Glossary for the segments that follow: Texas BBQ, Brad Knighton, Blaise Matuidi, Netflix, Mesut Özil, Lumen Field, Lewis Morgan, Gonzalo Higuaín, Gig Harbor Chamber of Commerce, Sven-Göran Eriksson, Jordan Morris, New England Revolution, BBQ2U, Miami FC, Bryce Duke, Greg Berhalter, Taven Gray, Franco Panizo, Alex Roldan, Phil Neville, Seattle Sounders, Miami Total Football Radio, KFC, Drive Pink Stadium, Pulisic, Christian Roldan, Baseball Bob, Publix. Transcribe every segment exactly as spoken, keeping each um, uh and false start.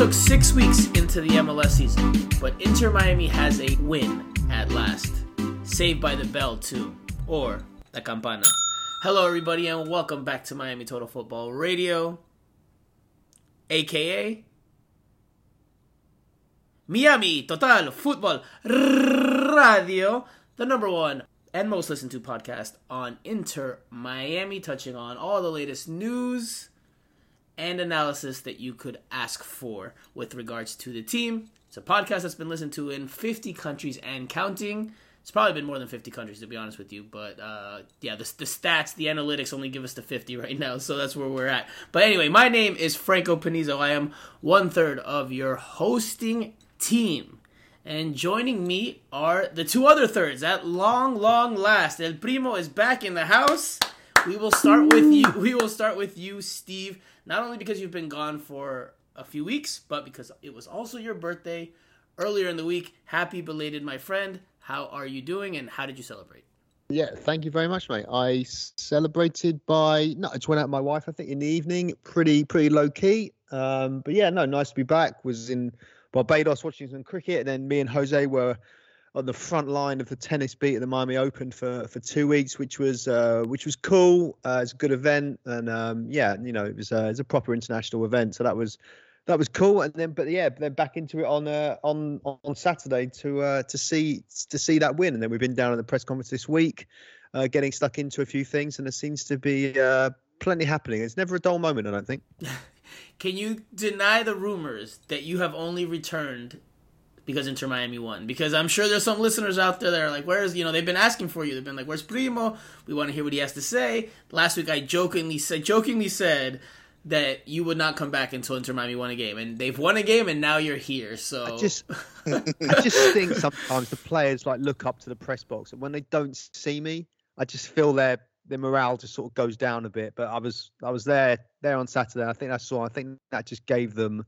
took six weeks into the M L S season, but Inter Miami has a win at last. Saved by the bell, too. Or La Campana. Hello, everybody, and welcome back to Miami Total Football Radio, a k a. Miami Total Football Radio, the number one and most listened to podcast on Inter Miami, touching on all the latest news and analysis that you could ask for with regards to the team. It's a podcast that's been listened to in fifty countries and counting. It's probably been more than fifty countries, to be honest with you. But, uh, yeah, the, the stats, the analytics only give us the fifty right now, so that's where we're at. But anyway, my name is Franco Panizo. I am one-third of your hosting team. And joining me are the two other thirds. At long, long last, El Primo is back in the house. We will start with you. We will start with you, Steve, not only because you've been gone for a few weeks, but because it was also your birthday earlier in the week. Happy belated, my friend. How are you doing, and how did you celebrate? Yeah, thank you very much, mate. I celebrated by, no, I just went out with my wife, I think, in the evening. Pretty, pretty low-key. Um, but, yeah, no, nice to be back. Was in Barbados watching some cricket, and then me and Jose were on the front line of the tennis beat at the Miami Open for, for two weeks, which was uh, which was cool. Uh, it was a good event, and, um, yeah, you know, it was, uh, it was a proper international event, so that was... That was cool, and then but yeah, then back into it on uh, on on Saturday to uh, to see to see that win, and then we've been down at the press conference this week, uh, getting stuck into a few things, and there seems to be uh, plenty happening. It's never a dull moment, I don't think. Can you deny the rumors that you have only returned because Inter Miami won? Because I'm sure there's some listeners out there that are like, "Where's you know?" They've been asking for you. They've been like, "Where's Primo? We want to hear what he has to say." Last week, I jokingly said, jokingly said. that you would not come back until Inter Miami won a game, and they've won a game, and now you're here. So I just, I just think sometimes the players like look up to the press box, and when they don't see me, I just feel their their morale just sort of goes down a bit. But I was I was there there on Saturday. I think I saw. I think that just gave them,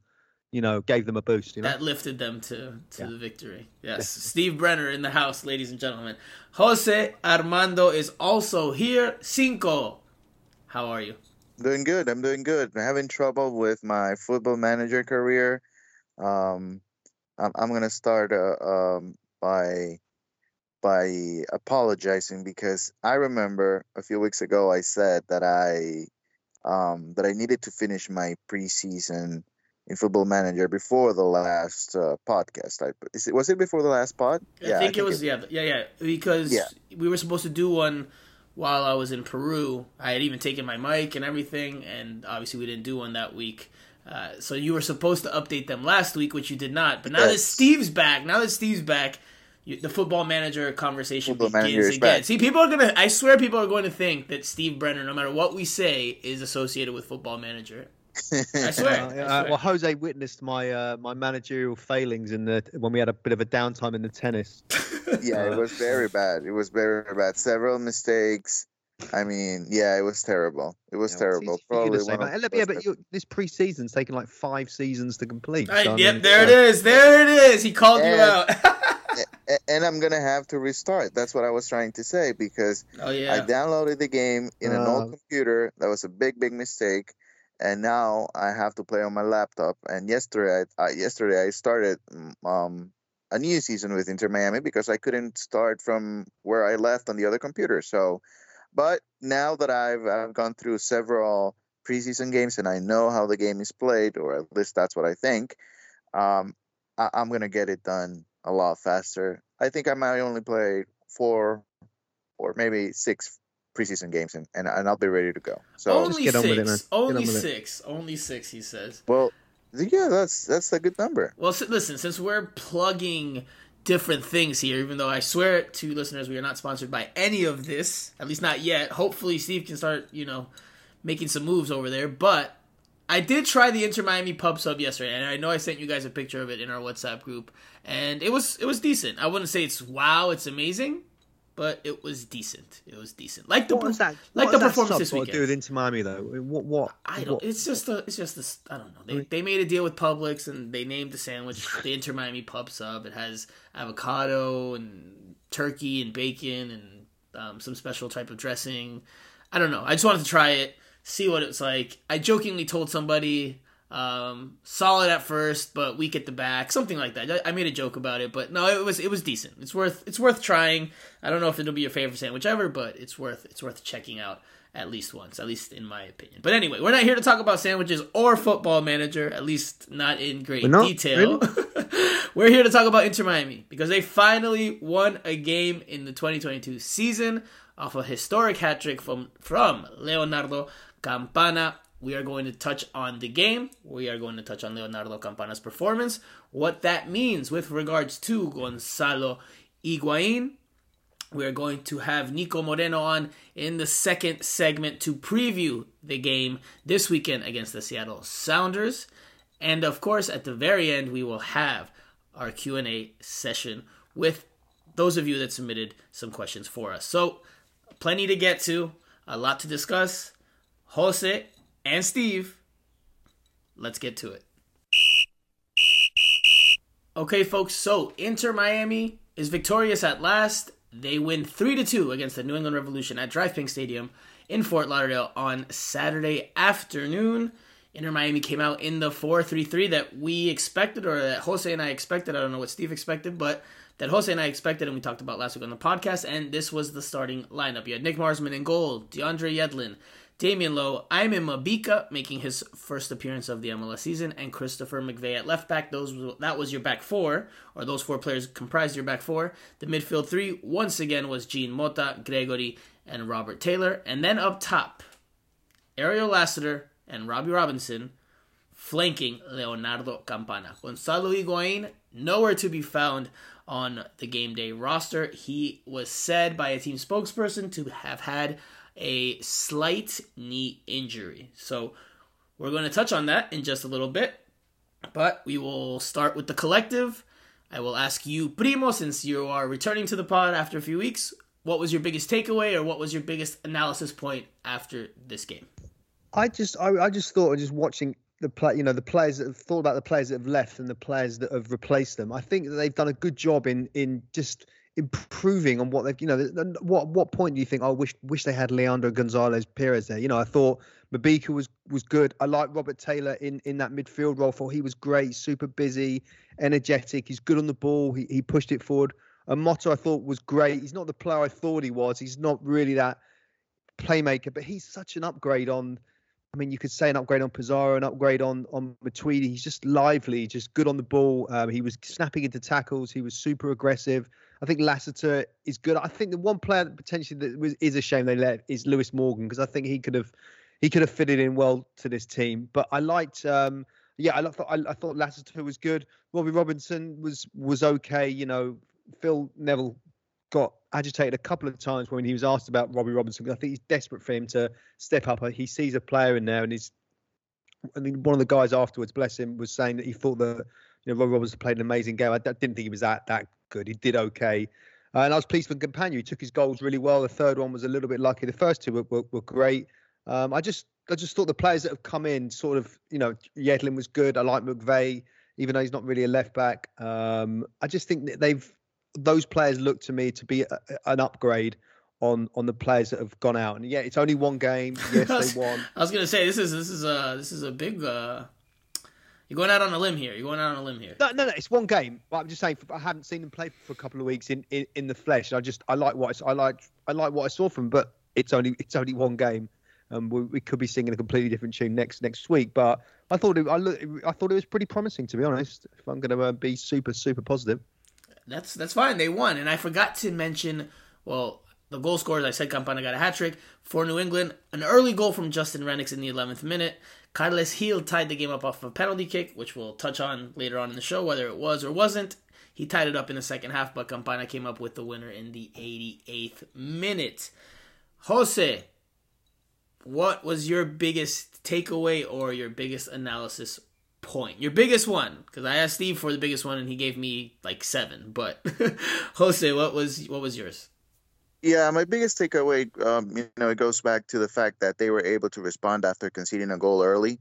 you know, gave them a boost. You know? That lifted them to to yeah. the victory. Yes, Steve Brenner in the house, ladies and gentlemen. Jose Armando is also here. Cinco, how are you? Doing good. I'm doing good. I'm having trouble with my football manager career. Um, I'm, I'm going to start uh, um, by by apologizing because I remember a few weeks ago I said that I um, that I needed to finish my preseason in football manager before the last uh, podcast. I, is it, was it before the last pod? I yeah, think I think it was. It, yeah, yeah, yeah. Because yeah. we were supposed to do one. While I was in Peru, I had even taken my mic and everything, and obviously we didn't do one that week. Uh, so you were supposed to update them last week, which you did not. But now yes. that Steve's back, now that Steve's back, you, the football manager conversation football begins manager again. Back. See, people are gonna. I swear, people are going to think that Steve Brenner, no matter what we say, is associated with football manager. I swear. Uh, I swear. Uh, well, Jose witnessed my uh, my managerial failings in the when we had a bit of a downtime in the tennis. Yeah, it was very bad. It was very bad. Several mistakes. I mean, yeah, it was terrible. It was yeah, terrible. Probably one of the yeah, but this preseason's taken like five seasons to complete. So I, I yep, mean, there uh, it is. There it is. He called and, you out. And I'm gonna have to restart. That's what I was trying to say because oh, yeah. I downloaded the game in an uh, old computer. That was a big, big mistake. And now I have to play on my laptop. And yesterday, I, I, yesterday I started um, a new season with Inter Miami because I couldn't start from where I left on the other computer. So, but now that I've, I've gone through several preseason games and I know how the game is played, or at least that's what I think, um, I, I'm going to get it done a lot faster. I think I might only play four or maybe six preseason games, and, and and I'll be ready to go. So only just get six, on with it, man. only six, it. only six. He says. Well, yeah, that's that's a good number. Well, so, listen, since we're plugging different things here, even though I swear to listeners we are not sponsored by any of this, at least not yet. Hopefully, Steve can start, you know, making some moves over there. But I did try the Inter Miami Pub Sub yesterday, and I know I sent you guys a picture of it in our WhatsApp group, and it was it was decent. I wouldn't say it's wow, it's amazing. But it was decent. It was decent. Like the what was that? Like what the performance this weekend. What do with Inter Miami though? What? What? I don't. What, it's just a. It's just a. I don't know. They really? they made a deal with Publix and they named the sandwich the Inter Miami Pub Sub. It has avocado and turkey and bacon and um, some special type of dressing. I don't know. I just wanted to try it, see what it's like. I jokingly told somebody Um, solid at first, but weak at the back, something like that. I made a joke about it, but no, it was it was decent. It's worth it's worth trying. I don't know if it'll be your favorite sandwich ever, but it's worth it's worth checking out at least once, at least in my opinion. But anyway, we're not here to talk about sandwiches or Football Manager, at least not in great not, detail. Really? We're here to talk about Inter Miami because they finally won a game in the twenty twenty-two season off a historic hat trick from from Leonardo Campana. We are going to touch on the game. We are going to touch on Leonardo Campana's performance, what that means with regards to Gonzalo Higuaín. We are going to have Nico Moreno on in the second segment to preview the game this weekend against the Seattle Sounders. And of course, at the very end, we will have our Q and A session with those of you that submitted some questions for us. So, plenty to get to, a lot to discuss. Jose and Steve, let's get to it. Okay, folks, so Inter Miami is victorious at last. They win three to two against the New England Revolution at Drive Pink Stadium in Fort Lauderdale on Saturday afternoon. Inter Miami came out in the four three three that we expected, or that Jose and I expected. I don't know what Steve expected, but that Jose and I expected and we talked about last week on the podcast, and this was the starting lineup. You had Nick Marsman in goal, DeAndre Yedlin, Damian Lowe, Ayman Mabika making his first appearance of the M L S season, and Christopher McVey at left back. Those That was your back four, or those four players comprised your back four. The midfield three, once again, was Jean Mota, Gregory, and Robert Taylor. And then up top, Ariel Lassiter and Robbie Robinson flanking Leonardo Campana. Gonzalo Higuaín, nowhere to be found on the game day roster. He was said by a team spokesperson to have had a slight knee injury. So we're going to touch on that in just a little bit, but we will start with the collective. I will ask you, Primo, since you are returning to the pod after a few weeks, what was your biggest takeaway or what was your biggest analysis point after this game? I just, I, I just thought of just watching the play, you know, the players that have thought about the players that have left and the players that have replaced them. I think that they've done a good job in, in just improving on what they've, you know, what what point do you think, I oh, wish wish they had Leandro Gonzalez Perez there? You know, I thought Mabika was was good. I like Robert Taylor in, in that midfield role. For he was great, super busy, energetic. He's good on the ball. He he pushed it forward. And Motto, I thought, was great. He's not the player I thought he was. He's not really that playmaker, but he's such an upgrade on, I mean, you could say an upgrade on Pizarro, an upgrade on, on Matuidi. He's just lively, just good on the ball. Um, he was snapping into tackles. He was super aggressive. I think Lassiter is good. I think the one player that potentially that was, is a shame they let is Lewis Morgan, because I think he could have he could have fitted in well to this team. But I liked, um, yeah, I thought I, I thought Lassiter was good. Robbie Robinson was was okay. You know, Phil Neville got agitated a couple of times when he was asked about Robbie Robinson. I think he's desperate for him to step up. He sees a player in there, and he's, I mean, one of the guys afterwards, bless him, was saying that he thought that, you know, Robbie Robinson played an amazing game. I didn't think he was that that good. He did okay, uh, and I was pleased with Campagna. He took his goals really well. The third one was a little bit lucky. The first two were were, were great. Um, I just I just thought the players that have come in, sort of, you know, Yedlin was good. I like McVey, even though he's not really a left back. Um, I just think that they've. Those players look to me to be a, an upgrade on, on the players that have gone out, and yeah, it's only one game. Yes, was, they won. I was going to say this is this is a this is a big. Uh, you're going out on a limb here. You're going out on a limb here. No, no, no. It's one game. But I'm just saying I haven't seen them play for a couple of weeks in, in, in the flesh. And I just I like what I, I like I like what I saw from them, but it's only it's only one game, and we, we could be singing a completely different tune next next week. But I thought it, I look I thought it was pretty promising, to be honest. If I'm going to uh, be super super positive. That's that's fine. They won. And I forgot to mention, well, the goal scorers. I said Campana got a hat-trick for New England. An early goal from Justin Renix in the eleventh minute. Carles Gil tied the game up off of a penalty kick, which we'll touch on later on in the show, whether it was or wasn't. He tied it up in the second half, but Campana came up with the winner in the eighty-eighth minute. Jose, what was your biggest takeaway or your biggest analysis point? Your biggest one, because I asked Steve for the biggest one and he gave me like seven. But Jose, what was what was yours? Yeah, my biggest takeaway, um, you know, it goes back to the fact that they were able to respond after conceding a goal early.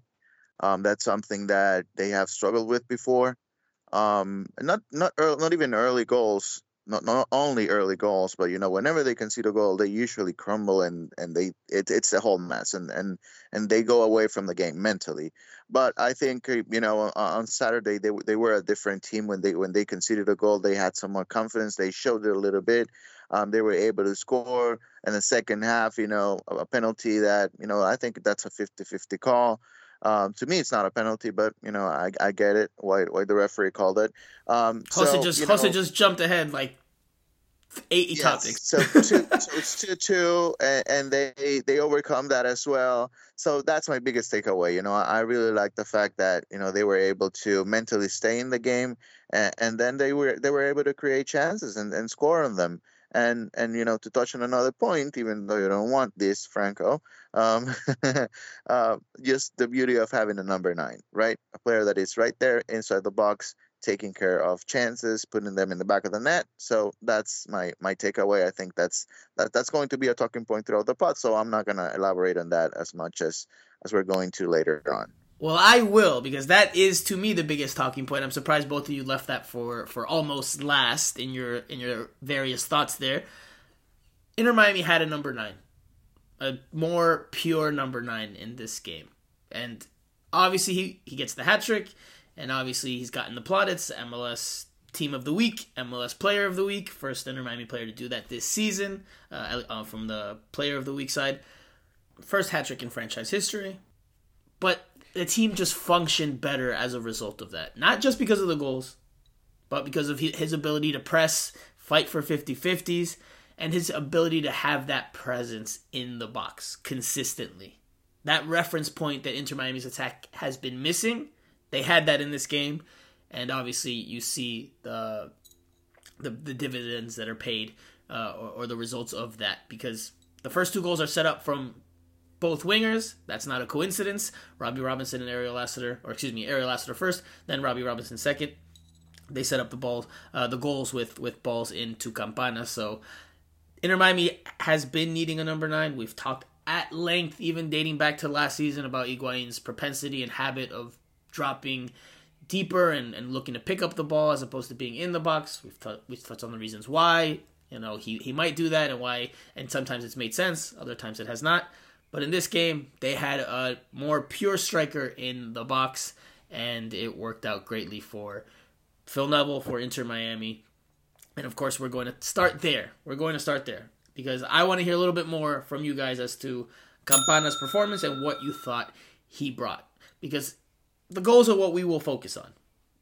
Um, that's something that they have struggled with before. Um, not not early, not even early goals not not only early goals, but, you know, whenever they concede a goal, they usually crumble and, and they it, it's a whole mess and, and and they go away from the game mentally. But I think, you know, on Saturday they they were a different team. When they when they conceded a goal, they had some more confidence. They showed it a little bit. Um, they were able to score in the second half. You know, a penalty that, you know, I think that's a fifty-fifty call. Um, to me, it's not a penalty, but, you know, I, I get it, why, why the referee called it. Um, Jose, so, just, you know, Jose just jumped ahead like eighty yes, topics. So, two, so it's two two, and, and they, they overcome that as well. So that's my biggest takeaway. You know, I really like the fact that, you know, they were able to mentally stay in the game, and, and then they were they were able to create chances and, and score on them. And, and you know, to touch on another point, even though you don't want this, Franco, um, uh, just the beauty of having a number nine, right? A player that is right there inside the box, taking care of chances, putting them in the back of the net. So that's my, my takeaway. I think that's that, that's going to be a talking point throughout the pod, so I'm not going to elaborate on that as much as, as we're going to later on. Well, I will, because that is, to me, the biggest talking point. I'm surprised both of you left that for, for almost last in your in your various thoughts there. Inter Miami had a number nine, a more pure number nine in this game. And obviously, he, he gets the hat trick, and obviously, he's gotten the plaudits, M L S Team of the Week, M L S Player of the Week, first Inter Miami player to do that this season uh, uh, from the Player of the Week side. First hat trick in franchise history. But the team just functioned better as a result of that. Not just because of the goals, but because of his ability to press, fight for fifty-fifties, and his ability to have that presence in the box consistently. That reference point that Inter Miami's attack has been missing, they had that in this game, and obviously you see the the, the dividends that are paid uh, or, or the results of that, because the first two goals are set up from both wingers. That's not a coincidence. Robbie Robinson and Ariel Lassiter, or excuse me, Ariel Lassiter first, then Robbie Robinson second. They set up the balls, uh, the goals with with balls into Campana. So Inter Miami has been needing a number nine. We've talked at length, even dating back to last season, about Higuaín's propensity and habit of dropping deeper and, and looking to pick up the ball as opposed to being in the box. We've, t- we've touched on the reasons why, you know, he he might do that and why, and sometimes it's made sense, other times it has not. But in this game, they had a more pure striker in the box, and it worked out greatly for Phil Neville, for Inter Miami. And, of course, we're going to start there. We're going to start there because I want to hear a little bit more from you guys as to Campana's performance and what you thought he brought, because the goals are what we will focus on,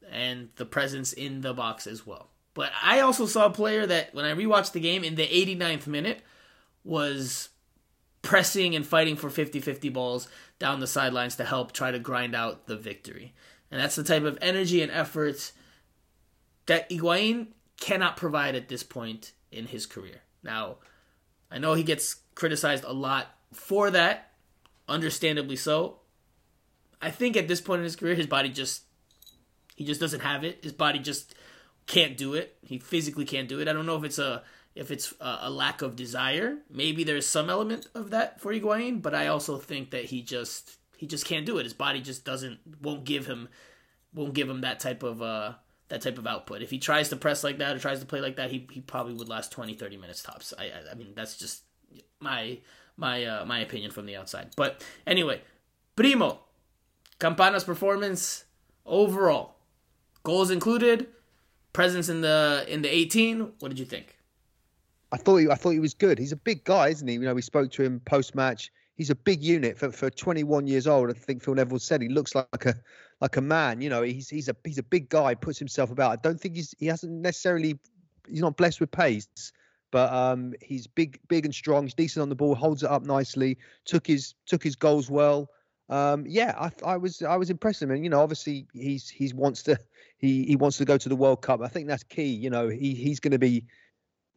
and the presence in the box as well. But I also saw a player that, when I rewatched the game, in the eighty-ninth minute was pressing and fighting for fifty-fifty balls down the sidelines to help try to grind out the victory. And that's the type of energy and effort that Higuaín cannot provide at this point in his career. Now, I know he gets criticized a lot for that, understandably so. I think at this point in his career, his body just, he just doesn't have it. His body just can't do it. He physically can't do it. I don't know if it's a If it's a lack of desire, maybe there's some element of that for Higuaín, but I also think that he just he just can't do it. His body just doesn't won't give him won't give him that type of uh, that type of output. If he tries to press like that or tries to play like that, he he probably would last twenty, thirty minutes tops. I I mean that's just my my uh, my opinion from the outside. But anyway, Primo, Campana's performance overall, goals included, presence in the in the eighteen. What did you think? I thought he, I thought he was good. He's a big guy, isn't he? You know, we spoke to him post-match. He's a big unit for, for twenty-one years old. I think Phil Neville said he looks like a like a man. You know, he's he's a he's a big guy. Puts himself about. I don't think he's he hasn't necessarily he's not blessed with pace, but um, he's big big and strong. He's decent on the ball. Holds it up nicely. Took his took his goals well. Um, yeah, I, I was I was impressed with him. And you know, obviously he's he wants to he he wants to go to the World Cup. I think that's key. You know, he he's going to be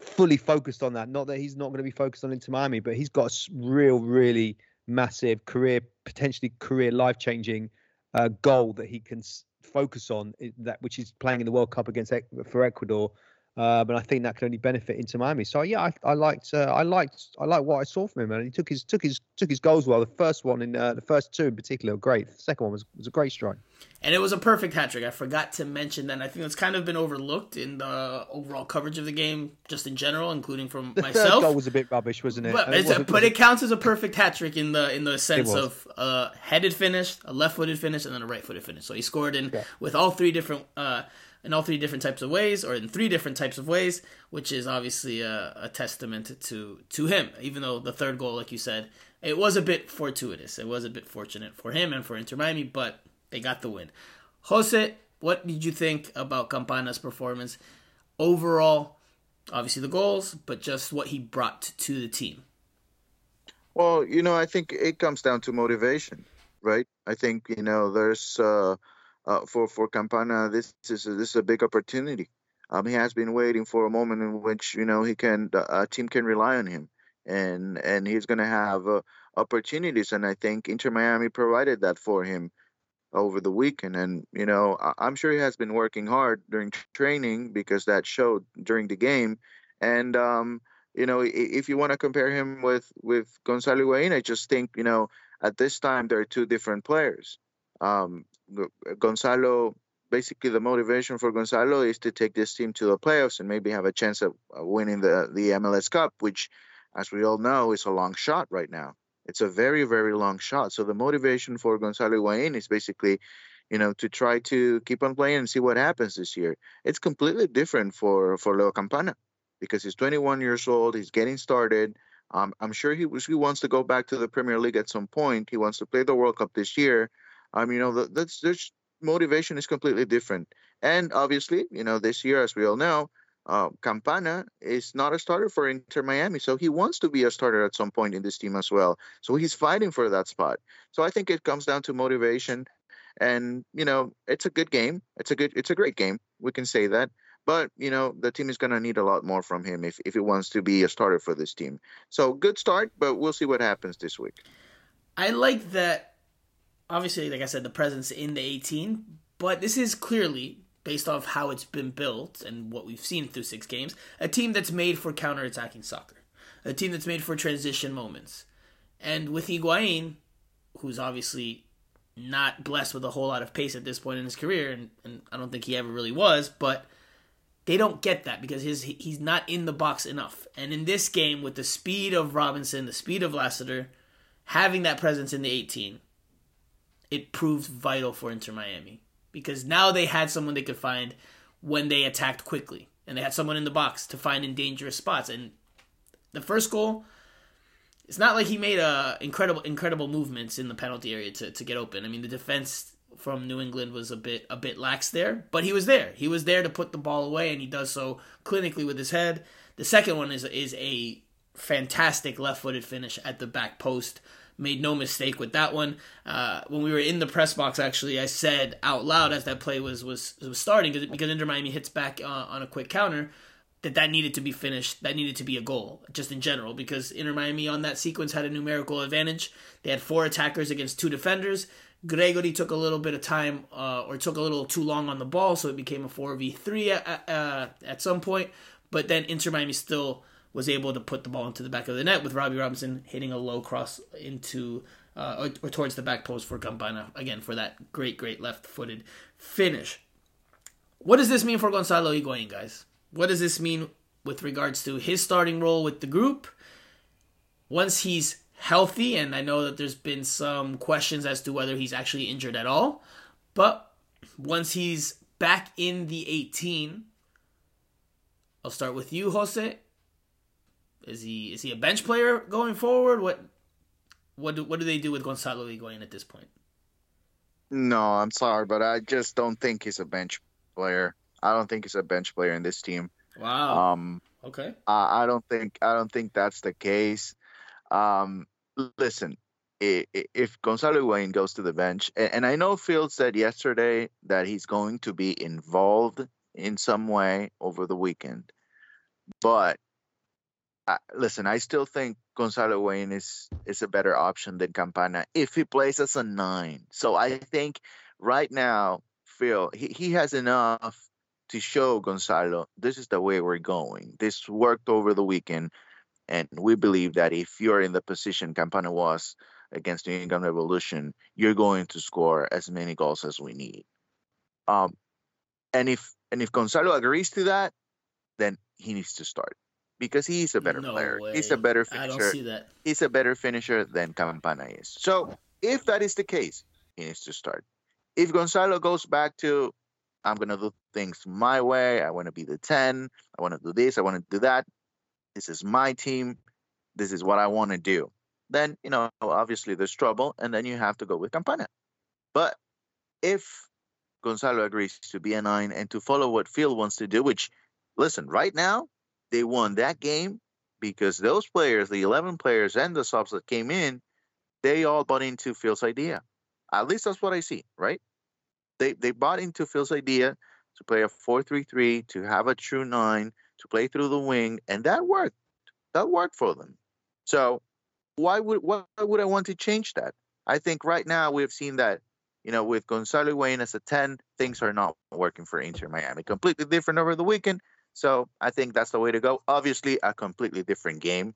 fully focused on that. Not that he's not going to be focused on Inter Miami, but he's got a real, really massive career, potentially career life-changing uh, goal that he can s- focus on, that which is playing in the World Cup against e- for Ecuador. Uh, but I think that could only benefit Inter Miami. So yeah, I, I liked, uh, I liked, I liked what I saw from him, and he took his, took his, took his goals well. The first one in uh, the first two in particular were great. The second one was was a great strike, and it was a perfect hat trick. I forgot to mention that. I think it's kind of been overlooked in the overall coverage of the game, just in general, including from the myself. The third goal was a bit rubbish, wasn't it? But, I mean, it, wasn't, but it counts as a perfect hat trick in the in the sense of a uh, headed finish, a left footed finish, and then a right footed finish. So he scored in yeah. with all three different. Uh, In all three different types of ways, or in three different types of ways, which is obviously a, a testament to to him. Even though the third goal, like you said, it was a bit fortuitous. It was a bit fortunate for him and for Inter Miami, but they got the win. Jose, what did you think about Campana's performance overall? Obviously the goals, but just what he brought to the team. Well, you know, I think it comes down to motivation, right? I think, you know, there's... Uh... Uh, for for Campana, this is a, this is a big opportunity. Um, he has been waiting for a moment in which you know he can a team can rely on him, and and he's going to have uh, opportunities. And I think Inter Miami provided that for him over the weekend. And you know I, I'm sure he has been working hard during training because that showed during the game. And um, you know if you want to compare him with with Gonzalo Higuaín, I just think you know at this time there are two different players. Um, Gonzalo, basically the motivation for Gonzalo is to take this team to the playoffs and maybe have a chance of winning the, the M L S Cup, which, as we all know, is a long shot right now. It's a very, very long shot. So the motivation for Gonzalo Higuaín is basically, you know, to try to keep on playing and see what happens this year. It's completely different for, for Leo Campana because he's twenty-one years old. He's getting started. Um, I'm sure he, he wants to go back to the Premier League at some point. He wants to play the World Cup this year. Um, you know, that's, that's motivation is completely different. And obviously, you know, this year, as we all know, uh, Campana is not a starter for Inter Miami. So he wants to be a starter at some point in this team as well. So he's fighting for that spot. So I think it comes down to motivation. And, you know, it's a good game. It's a good, it's a great game. We can say that. But, you know, the team is going to need a lot more from him if, if he wants to be a starter for this team. So good start, but we'll see what happens this week. I like that. Obviously, like I said, the presence in the eighteen, but this is clearly, based off how it's been built and what we've seen through six games, a team that's made for counterattacking soccer, a team that's made for transition moments. And with Higuaín, who's obviously not blessed with a whole lot of pace at this point in his career, and, and I don't think he ever really was, but they don't get that because his he's not in the box enough. And in this game, with the speed of Robinson, the speed of Lassiter, having that presence in the eighteen... it proved vital for Inter Miami because now they had someone they could find when they attacked quickly, and they had someone in the box to find in dangerous spots. And the first goal, it's not like he made a incredible, incredible movements in the penalty area to, to get open. I mean, the defense from New England was a bit a bit lax there, but he was there. He was there to put the ball away, and he does so clinically with his head. The second one is is a fantastic left-footed finish at the back post. Made no mistake with that one. Uh, when we were in the press box, actually, I said out loud as that play was was, was starting, because Inter Miami hits back uh, on a quick counter, that that needed to be finished. That needed to be a goal, just in general, because Inter Miami on that sequence had a numerical advantage. They had four attackers against two defenders. Gregory took a little bit of time, uh, or took a little too long on the ball, so it became a four v three at, uh, at some point. But then Inter Miami still was able to put the ball into the back of the net with Robbie Robinson hitting a low cross into uh, or, or towards the back post for Campana, again, for that great, great left-footed finish. What does this mean for Gonzalo Higuaín, guys? What does this mean with regards to his starting role with the group? Once he's healthy, and I know that there's been some questions as to whether he's actually injured at all, but once he's back in the eighteen, I'll start with you, Jose. Is he is he a bench player going forward? What what do, what do they do with Gonzalo Higuaín at this point? No, I'm sorry, but I just don't think he's a bench player. I don't think he's a bench player in this team. Wow. Um, okay. I, I don't think I don't think that's the case. Um, listen, if Gonzalo Higuaín goes to the bench, and I know Phil said yesterday that he's going to be involved in some way over the weekend, but Uh, listen, I still think Gonzalo Higuaín is, is a better option than Campana if he plays as a nine. So I think right now, Phil, he, he has enough to show Gonzalo, this is the way we're going. This worked over the weekend, and we believe that if you're in the position Campana was against the New England Revolution, you're going to score as many goals as we need. Um, and if and if Gonzalo agrees to that, then he needs to start because he's a better no player. Way. He's a better finisher. I don't see that. He's a better finisher than Campana is. So if that is the case, he needs to start. If Gonzalo goes back to, I'm going to do things my way, I want to be the ten, I want to do this, I want to do that, this is my team, this is what I want to do, then, you know, obviously there's trouble, and then you have to go with Campana. But if Gonzalo agrees to be a nine and to follow what Phil wants to do, which, listen, right now, they won that game because those players, the eleven players and the subs that came in, they all bought into Phil's idea. At least that's what I see, right? They they bought into Phil's idea to play a four three three, to have a true nine, to play through the wing, and that worked. That worked for them. So why would why would I want to change that? I think right now we've seen that, you know, with Gonzalo Higuaín as a ten, things are not working for Inter Miami. Completely different over the weekend. So I think that's the way to go. Obviously, a completely different game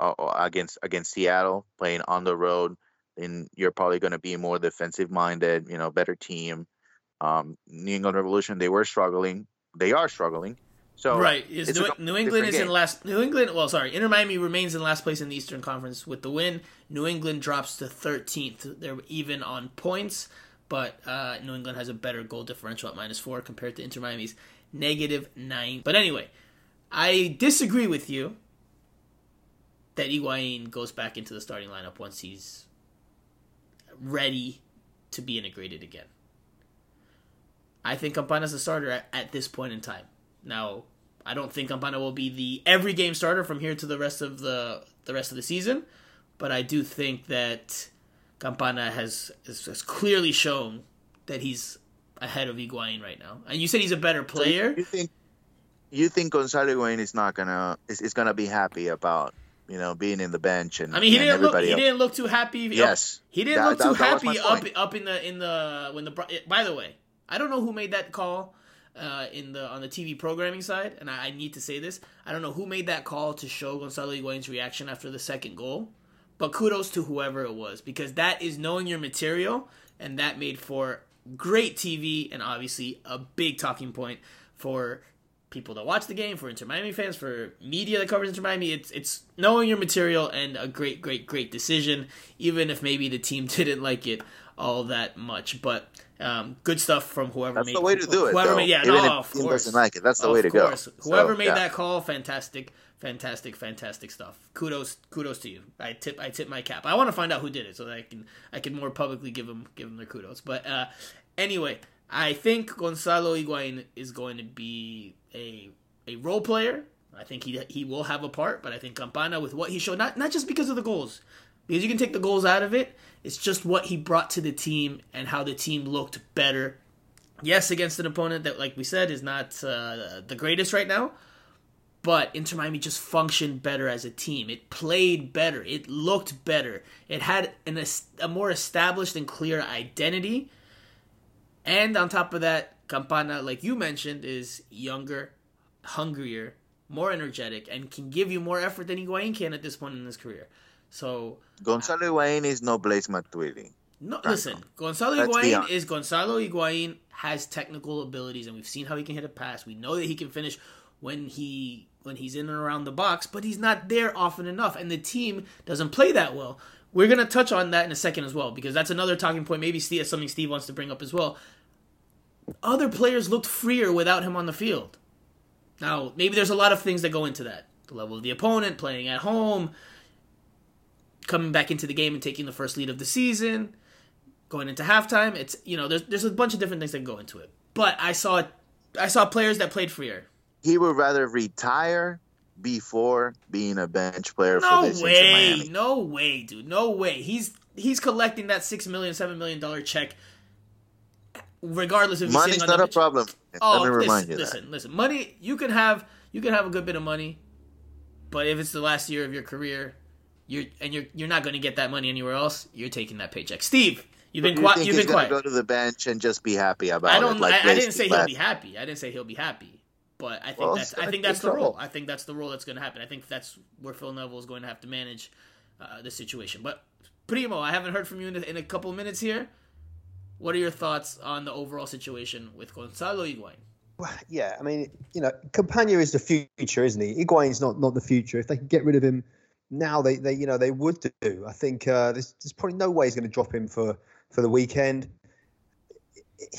uh, against against Seattle, playing on the road. Then you're probably going to be more defensive-minded, you know, better team. Um, New England Revolution, they were struggling. They are struggling. So right, it's it's New, New England is game. in last. New England, well, sorry, Inter Miami remains in last place in the Eastern Conference with the win. New England drops to thirteenth. They're even on points, but uh, New England has a better goal differential at minus four compared to Inter Miami's negative nine. But anyway, I disagree with you that Higuaín goes back into the starting lineup once he's ready to be integrated again. I think Campana's a starter at, at this point in time. Now, I don't think Campana will be the every game starter from here to the rest of the the rest of the season, but I do think that Campana has has clearly shown that he's ahead of Higuaín right now. And you said he's a better player. So you think you think Gonzalo Higuaín is not gonna is, is gonna be happy about, you know, being in the bench, and I mean, he didn't look he else. didn't look too happy. Yes, he didn't that, look that, too that happy up up in the in the when the. By the way, I don't know who made that call uh, in the on the T V programming side, and I, I need to say this. I don't know who made that call to show Gonzalo Higuaín's reaction after the second goal, but kudos to whoever it was, because that is knowing your material, and that made for great T V and obviously a big talking point for people that watch the game, for Inter Miami fans, for media that covers Inter Miami. It's it's knowing your material and a great, great, great decision, even if maybe the team didn't like it all that much. But um, good stuff from whoever that's made it. That's the way to do it, though. Made, yeah, even no, if the team doesn't like it, that's the of way to course. go. Whoever so, made yeah. that call, fantastic, fantastic, fantastic stuff. Kudos, kudos to you. I tip, I tip my cap. I want to find out who did it so that I can, I can more publicly give them, give them their kudos. But uh, anyway, I think Gonzalo Higuaín is going to be a a role player. I think he he will have a part, but I think Campana, with what he showed, not not just because of the goals, because you can take the goals out of it, it's just what he brought to the team and how the team looked better. Yes, against an opponent that, like we said, is not uh, the greatest right now, but Inter Miami just functioned better as a team. It played better. It looked better. It had an, a more established and clear identity. And on top of that, Campana, like you mentioned, is younger, hungrier, more energetic, and can give you more effort than Higuaín can at this point in his career. So Gonzalo Higuaín is no Blaise Matuidi. No, Franco. Listen, Gonzalo Let's Higuaín is Gonzalo Higuaín, has technical abilities, and we've seen how he can hit a pass. We know that he can finish when he when he's in and around the box, but he's not there often enough, and the team doesn't play that well. We're going to touch on that in a second as well, because that's another talking point. Maybe Steve, something Steve wants to bring up as well. Other players looked freer without him on the field. Now, maybe there's a lot of things that go into that. The level of the opponent, playing at home, coming back into the game and taking the first lead of the season, going into halftime. It's, you know, there's there's a bunch of different things that go into it. But I saw I saw players that played freer. He would rather retire before being a bench player no for this way Inter Miami. No way, dude. No way. He's he's collecting that six million dollars, seven million dollars check regardless of money's not on the a problem. Oh, Let me remind listen, you listen, that. listen. Money, you can have you can have a good bit of money, but if it's the last year of your career, you're and you're you're not going to get that money anywhere else. You're taking that paycheck. Steve, You've been quiet. You you've been quiet. Go to the bench and just be happy about I don't, it. Like I, I didn't say he'll left. be happy. I didn't say he'll be happy. But I think well, that's I think that's the role. I think that's the role that's going to happen. I think that's where Phil Neville is going to have to manage uh, the situation. But Primo, I haven't heard from you in a, in a couple minutes here. What are your thoughts on the overall situation with Gonzalo Higuaín? Well, yeah, I mean, you know, Campana is the future, isn't he? Higuaín's not not the future. If they can get rid of him now, they, they you know they would do. I think uh, there's, there's probably no way he's going to drop him for, for the weekend.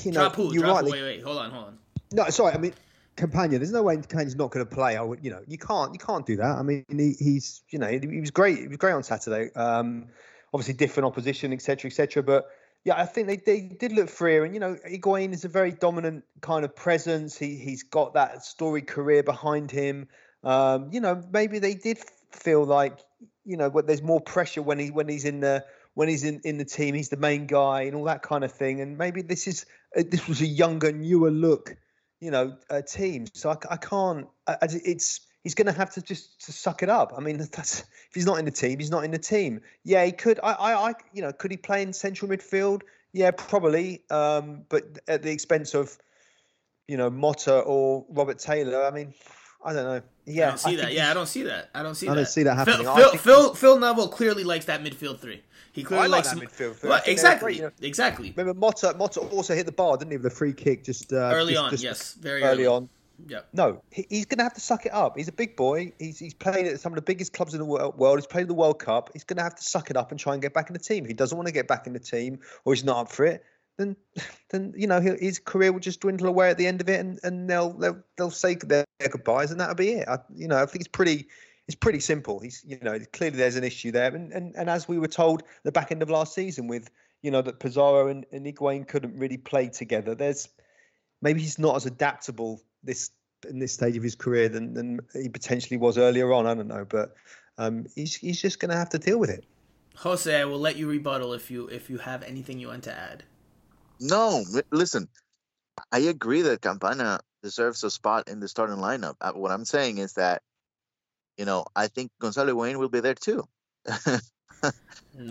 You know, drop who? You're drop right, who? Wait, wait, hold on, hold on. No, sorry, I mean. Campana, there's no way Campana's not going to play. I would, you know, you can't, you can't do that. I mean, he, he's, you know, he, he was great. He was great on Saturday. Um, obviously, different opposition, et cetera, et cetera. But yeah, I think they, they did look freer. And you know, Higuaín is a very dominant kind of presence. He he's got that storied career behind him. Um, you know, maybe they did feel like, you know, what there's more pressure when he when he's in the when he's in, in the team. He's the main guy and all that kind of thing. And maybe this is this was a younger, newer look. You know, uh, team. So I, I can't. I, it's he's going to have to just to suck it up. I mean, that's if he's not in the team, he's not in the team. Yeah, he could. I, I, I you know, could he play in central midfield? Yeah, probably. Um, but at the expense of, you know, Mota or Robert Taylor. I mean, I don't know. Yeah, I don't see I that. Yeah, I don't see that. I don't see. I that. don't see that happening. Phil Phil, Phil, Phil Neville clearly likes that midfield three. He clearly I like likes that midfield three. Well, exactly, you know, exactly. Remember, Mota Mota also hit the bar, didn't he, with a free kick just uh, early just, on? Just yes, very early, early on. Yeah. No, he, he's going to have to suck it up. He's a big boy. He's he's played at some of the biggest clubs in the world. He's played the World Cup. He's going to have to suck it up and try and get back in the team. If he doesn't want to get back in the team, or he's not up for it, then then you know his career will just dwindle away at the end of it, and, and they'll, they'll they'll say their goodbyes, and that'll be it. I, you know, I think it's pretty. It's pretty simple. He's, you know, clearly there's an issue there, and, and and as we were told at the back end of last season, with you know that Pizarro and, and Higuaín couldn't really play together. There's maybe he's not as adaptable this in this stage of his career than, than he potentially was earlier on. I don't know, but um, he's he's just going to have to deal with it. Jose, I will let you rebuttal if you if you have anything you want to add. No, listen, I agree that Campana deserves a spot in the starting lineup. What I'm saying is that. You know, I think Gonzalo Higuaín will be there too. no,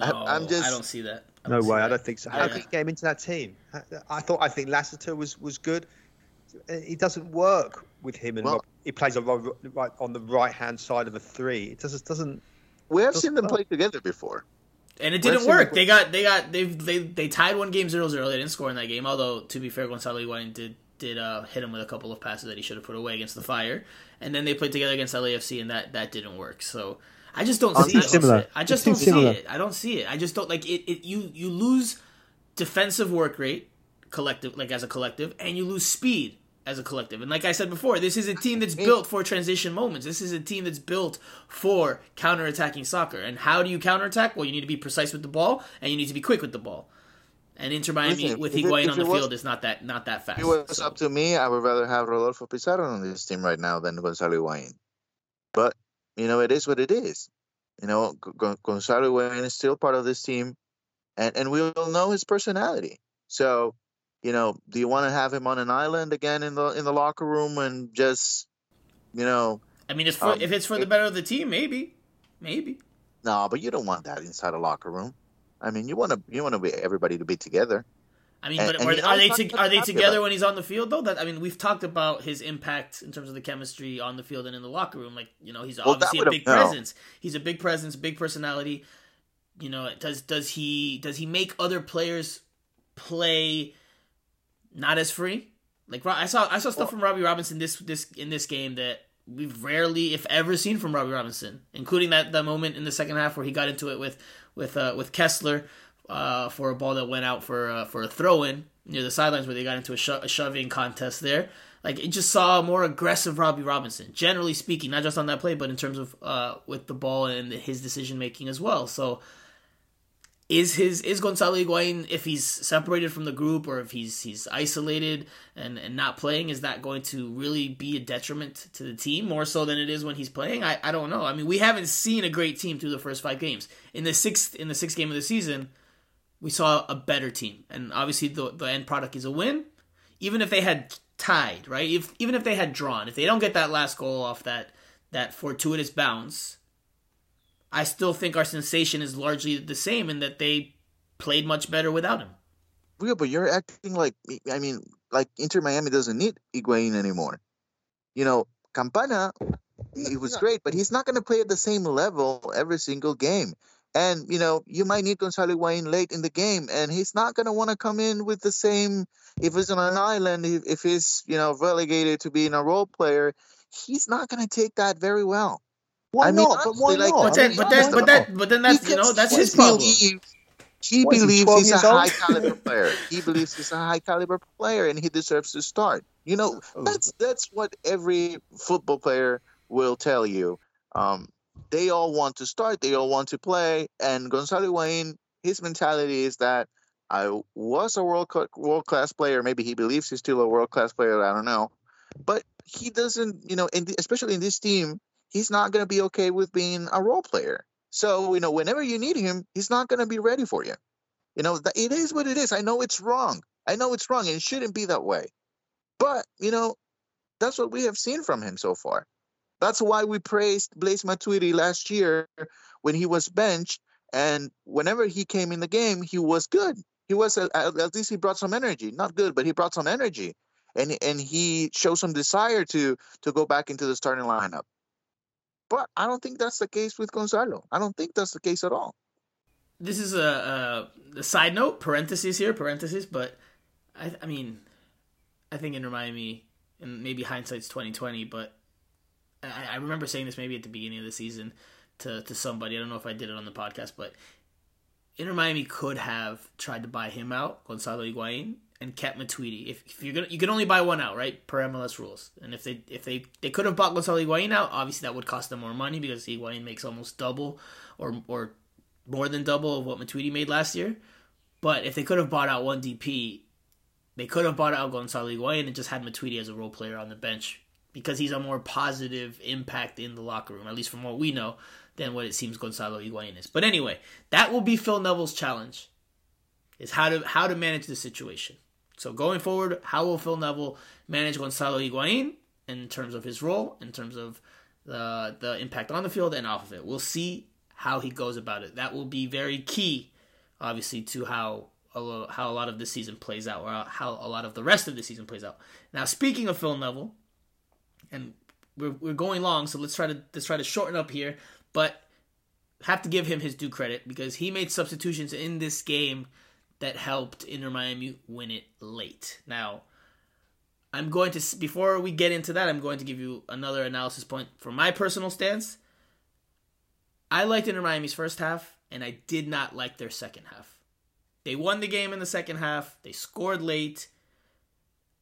I'm just, I don't see that. Don't no see way, that. I don't think so. How yeah. did he get him into that team? I, I thought, I think Lassiter was, was good. It doesn't work with him, and well, Rob, he plays a, right on the right hand side of a three. It just doesn't. We have doesn't seen them work. play together before, and it didn't work. They got, they got, they they they tied one game zero zero. They didn't score in that game. Although to be fair, Gonzalo Higuaín did. did uh, hit him with a couple of passes that he should have put away against the Fire. And then they played together against L A F C, and that, that didn't work. So I just don't see it. I just don't see it. I don't see it. I just don't like it. it you, you lose defensive work rate collective, like as a collective, and you lose speed as a collective. And like I said before, this is a team that's built for transition moments. This is a team that's built for counterattacking soccer. And how do you counterattack? Well, you need to be precise with the ball, and you need to be quick with the ball. And Inter Miami Listen, with Higuaín on the was, field is not that not that fast. If it was so. up to me, I would rather have Rodolfo Pizarro on this team right now than Gonzalo Higuaín. But, you know, it is what it is. You know, Gonzalo Higuaín is still part of this team, and, and we all know his personality. So, you know, do you want to have him on an island again in the in the locker room and just, you know... I mean, it's for, um, if it's for the better of the team, maybe. Maybe. No, but you don't want that inside a locker room. I mean, you want to you want to be everybody to be together. I mean, but and, and are, are they to, are they together when he's on the field though? That I mean, we've talked about his impact in terms of the chemistry on the field and in the locker room. Like you know, he's well, obviously a big no. presence. He's a big presence, big personality. You know, does does he does he make other players play not as free? Like I saw I saw stuff well, from Robbie Robinson this this in this game that we've rarely, if ever, seen from Robbie Robinson, including that, that moment in the second half where he got into it with. With uh, with Kessler uh, for a ball that went out for uh, for a throw-in near the sidelines where they got into a, sho- a shoving contest there. Like, it just saw a more aggressive Robbie Robinson, generally speaking, not just on that play, but in terms of uh, with the ball and his decision-making as well. So is his is Gonzalo Higuaín, if he's separated from the group or if he's he's isolated and, and not playing, is that going to really be a detriment to the team more so than it is when he's playing? I, I don't know. I mean, we haven't seen a great team through the first five games. In the sixth in the sixth game of the season, we saw a better team, and obviously the the end product is a win. Even if they had tied, right? If even if they had drawn, if they don't get that last goal off that that fortuitous bounce. I still think our sensation is largely the same in that they played much better without him. Yeah, but you're acting like, I mean, like Inter Miami doesn't need Higuaín anymore. You know, Campana, he was great, but he's not going to play at the same level every single game. And, you know, you might need Gonzalo Higuaín late in the game, and he's not going to want to come in with the same, if he's on an island, if, if he's, you know, relegated to being a role player, he's not going to take that very well. Why I mean, not? But, why like, not? But, then, but, then, but, that, but then that's, you know, that's his problem. Believe, he what, believes he's a high caliber player. He believes he's a high caliber player, and he deserves to start. You know, that's that's what every football player will tell you. Um, they all want to start. They all want to play. And Gonzalo Higuaín, his mentality is that I was a world world class player. Maybe he believes he's still a world class player. I don't know, but he doesn't. You know, in the, especially in this team, he's not going to be okay with being a role player. So, you know, whenever you need him, he's not going to be ready for you. You know, it is what it is. I know it's wrong. I know it's wrong, and it shouldn't be that way. But, you know, that's what we have seen from him so far. That's why we praised Blaise Matuidi last year when he was benched, and whenever he came in the game, he was good. He was, at least he brought some energy. Not good, but he brought some energy. And and he showed some desire to to go back into the starting lineup. But I don't think that's the case with Gonzalo. I don't think that's the case at all. This is a, a, a side note, parentheses here, parentheses, but I, I mean, I think Inter Miami, and maybe hindsight's twenty twenty, but I, I remember saying this maybe at the beginning of the season to, to somebody. I don't know if I did it on the podcast, but Inter Miami could have tried to buy him out, Gonzalo Higuaín, and kept Matuidi. If, if you're gonna, you can only buy one out, right? Per M L S rules. And if they if they, they could have bought Gonzalo Higuaín out, obviously that would cost them more money because Higuaín makes almost double or or more than double of what Matuidi made last year. But if they could have bought out one D P, they could have bought out Gonzalo Higuaín and just had Matuidi as a role player on the bench because he's a more positive impact in the locker room, at least from what we know, than what it seems Gonzalo Higuaín is. But anyway, that will be Phil Neville's challenge, is how to how to manage the situation. So going forward, how will Phil Neville manage Gonzalo Higuaín in terms of his role, in terms of the the impact on the field and off of it? We'll see how he goes about it. That will be very key, obviously, to how a lo- how a lot of this season plays out, or how a lot of the rest of the season plays out. Now, speaking of Phil Neville, and we're we're going long, so let's try to let's try to shorten up here, but have to give him his due credit because he made substitutions in this game that helped Inter Miami win it late. Now, I'm going to, before we get into that, I'm going to give you another analysis point from my personal stance. I liked Inter Miami's first half, and I did not like their second half. They won the game in the second half. They scored late.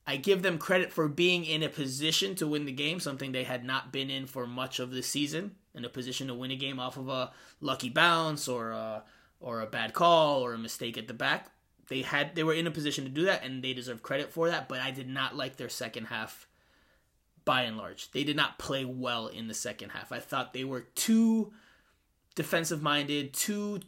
I give them credit for being in a position to win the game, something they had not been in for much of the season, in a position to win a game off of a lucky bounce or a or a bad call, or a mistake at the back. They had they were in a position to do that, and they deserve credit for that, but I did not like their second half by and large. They did not play well in the second half. I thought they were too defensive-minded, too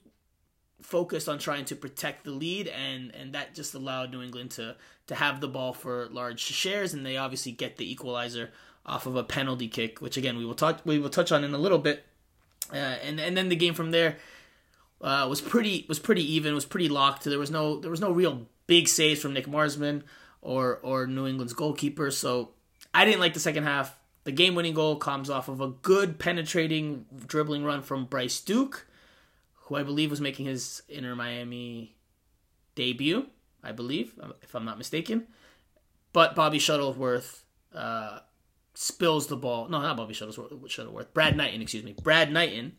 focused on trying to protect the lead, and, and that just allowed New England to, to have the ball for large shares, and they obviously get the equalizer off of a penalty kick, which, again, we will talk we will touch on in a little bit. Uh, and, and then the game from there, Uh, was pretty was pretty even, was pretty locked. There was no there was no real big saves from Nick Marsman or or New England's goalkeeper. So I didn't like the second half. The game-winning goal comes off of a good penetrating dribbling run from Bryce Duke, who I believe was making his Inter Miami debut. I believe, if I'm not mistaken. But Bobby Shuttlesworth uh, spills the ball. No, not Bobby Shuttlesworth. Shuttleworth. Brad Knighton, excuse me. Brad Knighton.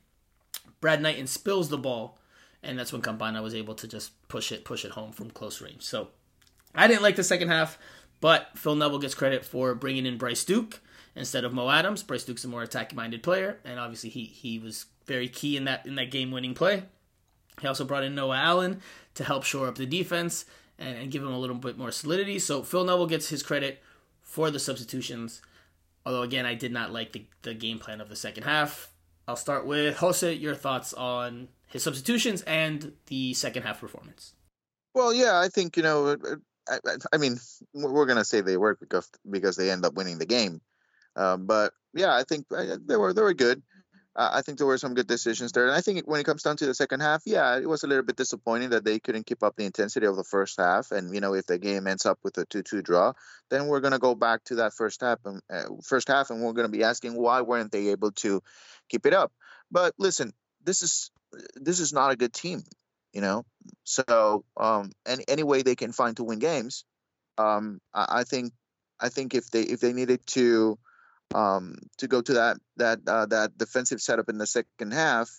Brad Knighton spills the ball, and that's when Campana was able to just push it, push it home from close range. So I didn't like the second half, but Phil Neville gets credit for bringing in Bryce Duke instead of Mo Adams. Bryce Duke's a more attack-minded player, and obviously he he was very key in that in that game-winning play. He also brought in Noah Allen to help shore up the defense and, and give him a little bit more solidity. So Phil Neville gets his credit for the substitutions, although, again, I did not like the, the game plan of the second half. I'll start with Jose, your thoughts on his substitutions and the second half performance. Well, yeah, I think, you know, I, I mean, we're going to say they work because, because they end up winning the game. Uh, but yeah, I think they were, they were good. uh, I think there were some good decisions there. And I think when it comes down to the second half, yeah, it was a little bit disappointing that they couldn't keep up the intensity of the first half. And, you know, if the game ends up with a two two draw, then we're going to go back to that first half, and, uh, first half, and we're going to be asking why weren't they able to keep it up. But listen, this is this is not a good team, you know. So um, any, any way they can find to win games, um, I, I think I think if they if they needed to um, to go to that that uh, that defensive setup in the second half,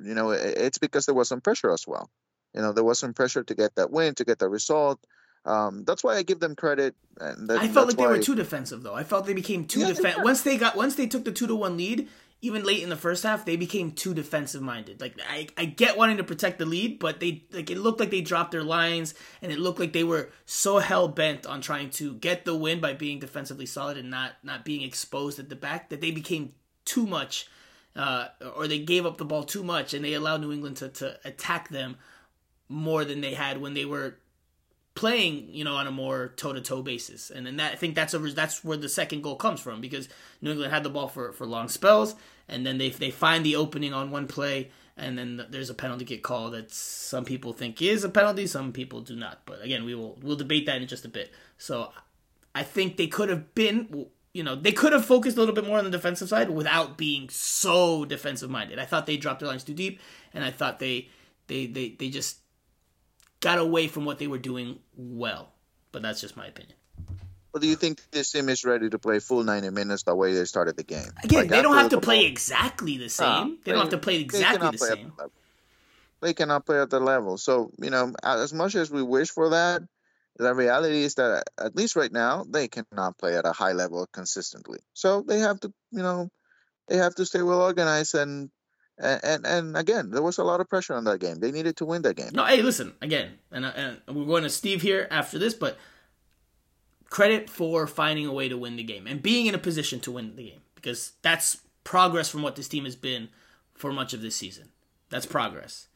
you know, it, it's because there was some pressure as well. You know, there was some pressure to get that win, to get that result. Um, that's why I give them credit. And that, I felt like they were too defensive, though. I felt they became too yeah, defensive. Yeah. Once they got, once they took the two to one lead, even late in the first half, they became too defensive minded. Like I, I get wanting to protect the lead, but they, like, it looked like they dropped their lines, and it looked like they were so hell bent on trying to get the win by being defensively solid and not, not being exposed at the back, that they became too much, uh, or they gave up the ball too much, and they allowed New England to, to attack them more than they had when they were playing, you know, on a more toe-to-toe basis. And then that, I think that's a, that's where the second goal comes from, because New England had the ball for, for long spells, and then they they find the opening on one play, and then there's a penalty get called that some people think is a penalty, some people do not. But again, we will we'll debate that in just a bit. So I think they could have been, you know, they could have focused a little bit more on the defensive side without being so defensive-minded. I thought they dropped their lines too deep, and I thought they they they, they just got away from what they were doing well. But that's just my opinion. Well, do you think this team is ready to play full ninety minutes the way they started the game? Again, like, they don't have to play ball. exactly the same. Uh, they, they don't have to play exactly the play same. The they cannot play at the level. So, you know, as much as we wish for that, the reality is that at least right now, they cannot play at a high level consistently. So they have to, you know, they have to stay well organized. And And, and and again, there was a lot of pressure on that game. They needed to win that game. No, hey, listen, again, and, and we're going to Steve here after this, but credit for finding a way to win the game and being in a position to win the game, because that's progress from what this team has been for much of this season. That's progress.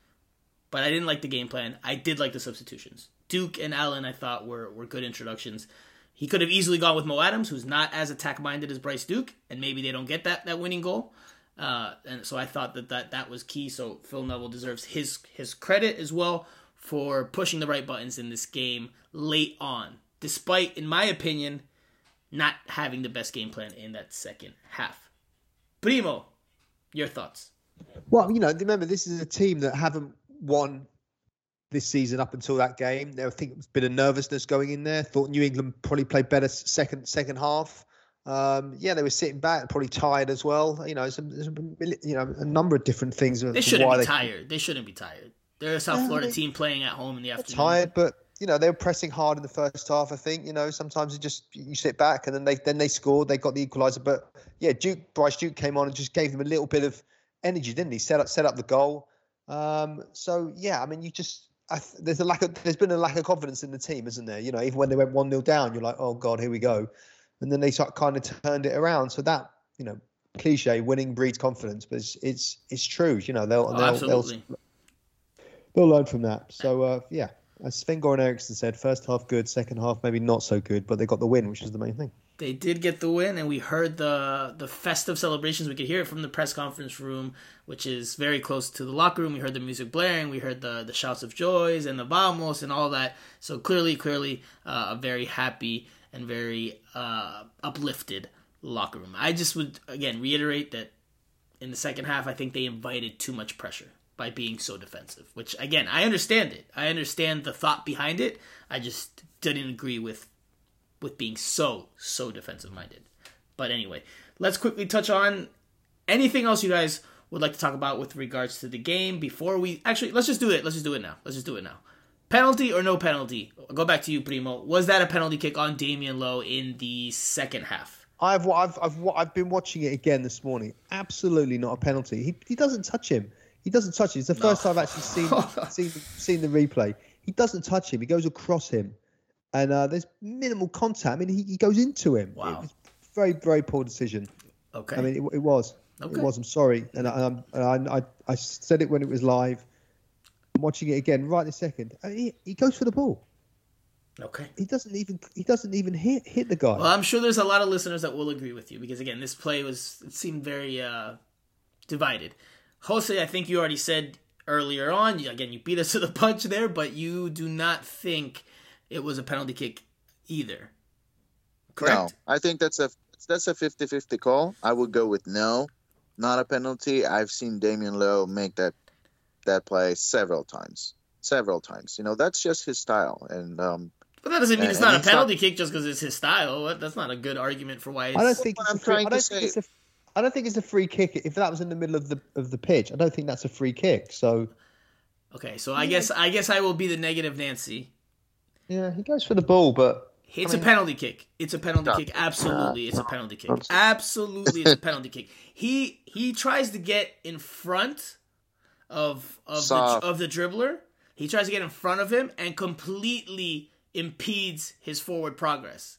But I didn't like the game plan. I did like the substitutions. Duke and Allen, I thought, were, were good introductions. He could have easily gone with Mo Adams, who's not as attack-minded as Bryce Duke, and maybe they don't get that, that winning goal. Uh, and so I thought that, that that was key. So Phil Neville deserves his his credit as well for pushing the right buttons in this game late on, despite, in my opinion, not having the best game plan in that second half. Primo, your thoughts? Well, you know, remember, this is a team that haven't won this season up until that game. There, I think there's been a nervousness going in there. Thought New England probably played better second second half. Um, yeah, they were sitting back, probably tired as well. You know, some, some you know, a number of different things. They shouldn't be they... tired. They shouldn't be tired. They're a South yeah, Florida they... team playing at home in the afternoon. Tired, but you know, they were pressing hard in the first half. I think you know sometimes you just you sit back and then they then they scored. They got the equaliser, but yeah, Duke Bryce Duke came on and just gave them a little bit of energy, didn't he? Set up set up the goal. Um, so yeah, I mean, you just. I th- there's a lack of there's been a lack of confidence in the team, isn't there? You know, even when they went one nil down, you're like, oh god, here we go. And then they sort of kind of turned it around. So that, you know, cliche, winning breeds confidence, but it's it's, it's true. You know, they'll, oh, they'll, absolutely. they'll they'll learn from that. So, uh, yeah, as Sven-Goran Eriksson said, first half good, second half maybe not so good, but they got the win, which is the main thing. They did get the win, and we heard the the festive celebrations. We could hear it from the press conference room, which is very close to the locker room. We heard the music blaring. We heard the, the shouts of joys and the vamos and all that. So clearly, clearly uh, a very happy and very uh, uplifted locker room. I just would, again, reiterate that in the second half, I think they invited too much pressure by being so defensive, which, again, I understand it. I understand the thought behind it. I just didn't agree with with being so, so defensive-minded. But anyway, let's quickly touch on anything else you guys would like to talk about with regards to the game before we... Actually, let's just do it. Let's just do it now. Let's just do it now. Penalty or no penalty? I'll go back to you, Primo. Was that a penalty kick on Damian Lowe in the second half? I've I've I've I've been watching it again this morning. Absolutely not a penalty. He he doesn't touch him. He doesn't touch him. It's the no. first time I've actually seen, seen seen the replay. He doesn't touch him. He goes across him, and uh, there's minimal contact. I mean, he, he goes into him. Wow. It was very very poor decision. Okay. I mean, it, it was. Okay. It was. I'm sorry, and I, and I I I said it when it was live. Watching it again right this second, I mean, he, he goes for the ball. Okay, he doesn't even he doesn't even hit hit the guy. Well, I'm sure there's a lot of listeners that will agree with you, because again, this play was it seemed very uh divided. Jose, I think you already said earlier on, again, you beat us to the punch there, but you do not think it was a penalty kick either, correct? No, I think that's a that's a fifty-fifty call. I would go with no, not a penalty. I've seen Damian Lowe make that that play several times, several times. You know, that's just his style. And um, but that doesn't mean and, it's not a penalty not, kick just because it's his style. That's not a good argument for why it's... I don't think I'm trying to say... I don't think it's a free kick. If that was in the middle of the of the pitch, I don't think that's a free kick. So, okay, so I yeah. guess I guess I will be the negative Nancy. Yeah, he goes for the ball, but it's I mean, a penalty kick. It's a penalty kick. Absolutely, it's a penalty kick. Absolutely, it's a penalty kick. He he tries to get in front of of the, of the dribbler. He tries to get in front of him and completely impedes his forward progress.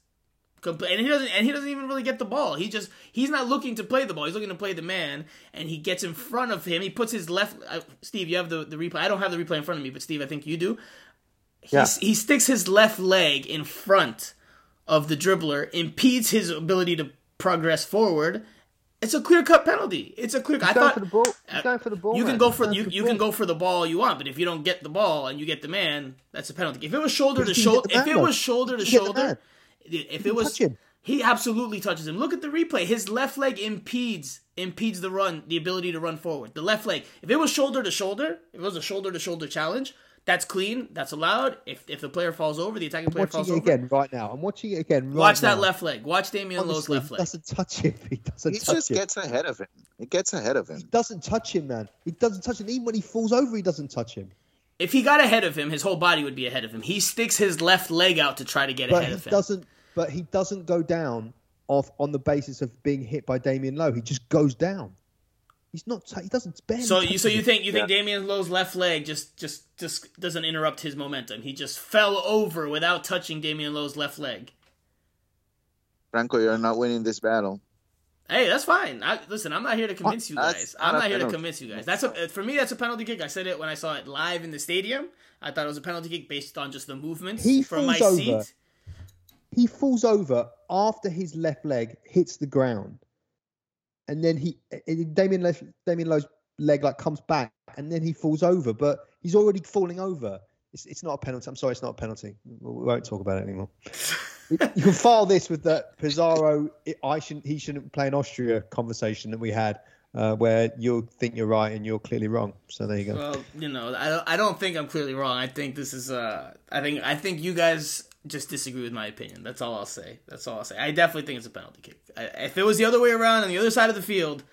And he doesn't. And he doesn't even really get the ball. He just. He's not looking to play the ball. He's looking to play the man. And he gets in front of him. He puts his left. Uh, Steve, you have the, the replay. I don't have the replay in front of me, but Steve, I think you do. Yeah. He, he sticks his left leg in front of the dribbler, impedes his ability to progress forward. It's a clear cut penalty. It's a clear. He's I going thought. For the ball. He's going for the ball. You man. can go for you. You can go for the ball you want, but if you don't get the ball and you get the man, that's a penalty. If it was shoulder to shoulder, if it was shoulder to shoulder. If it was, he absolutely touches him. Look at the replay. His left leg impedes impedes the run, the ability to run forward. The left leg. If it was shoulder to shoulder, if it was a shoulder to shoulder challenge, that's clean. That's allowed. If if the player falls over, the attacking player falls over. I'm watching it again right now. I'm watching it again right now. Watch that left leg. Watch Damian Lowe's left leg. He doesn't touch him. He doesn't touch him. He just gets ahead of him. It gets ahead of him. He doesn't touch him, man. He doesn't touch him. Even when he falls over, he doesn't touch him. If he got ahead of him, his whole body would be ahead of him. He sticks his left leg out to try to get but ahead of him. Doesn't, but he doesn't go down off on the basis of being hit by Damian Lowe. He just goes down. He's not. He doesn't. So you, so you think you think yeah. Damian Lowe's left leg just, just just doesn't interrupt his momentum. He just fell over without touching Damian Lowe's left leg. Franco, you're not winning this battle. Hey, that's fine. I, listen, I'm not here to convince you guys. I'm not here to convince you guys. That's a, for me, that's a penalty kick. I said it when I saw it live in the stadium. I thought it was a penalty kick based on just the movements he from my over. seat. He falls over after his left leg hits the ground. And then he Damian, Le, Damian Lowe's leg like comes back, and then he falls over. But he's already falling over. It's, it's not a penalty. I'm sorry, it's not a penalty. We won't talk about it anymore. You can file this with the Pizarro, it, I shouldn't, he shouldn't play in Austria conversation that we had, uh, where you think you're right and you're clearly wrong. So there you go. Well, you know, I, I don't think I'm clearly wrong. I think this is, uh, I think, I think you guys just disagree with my opinion. That's all I'll say. That's all I'll say. I definitely think it's a penalty kick. I, if it was the other way around on the other side of the field,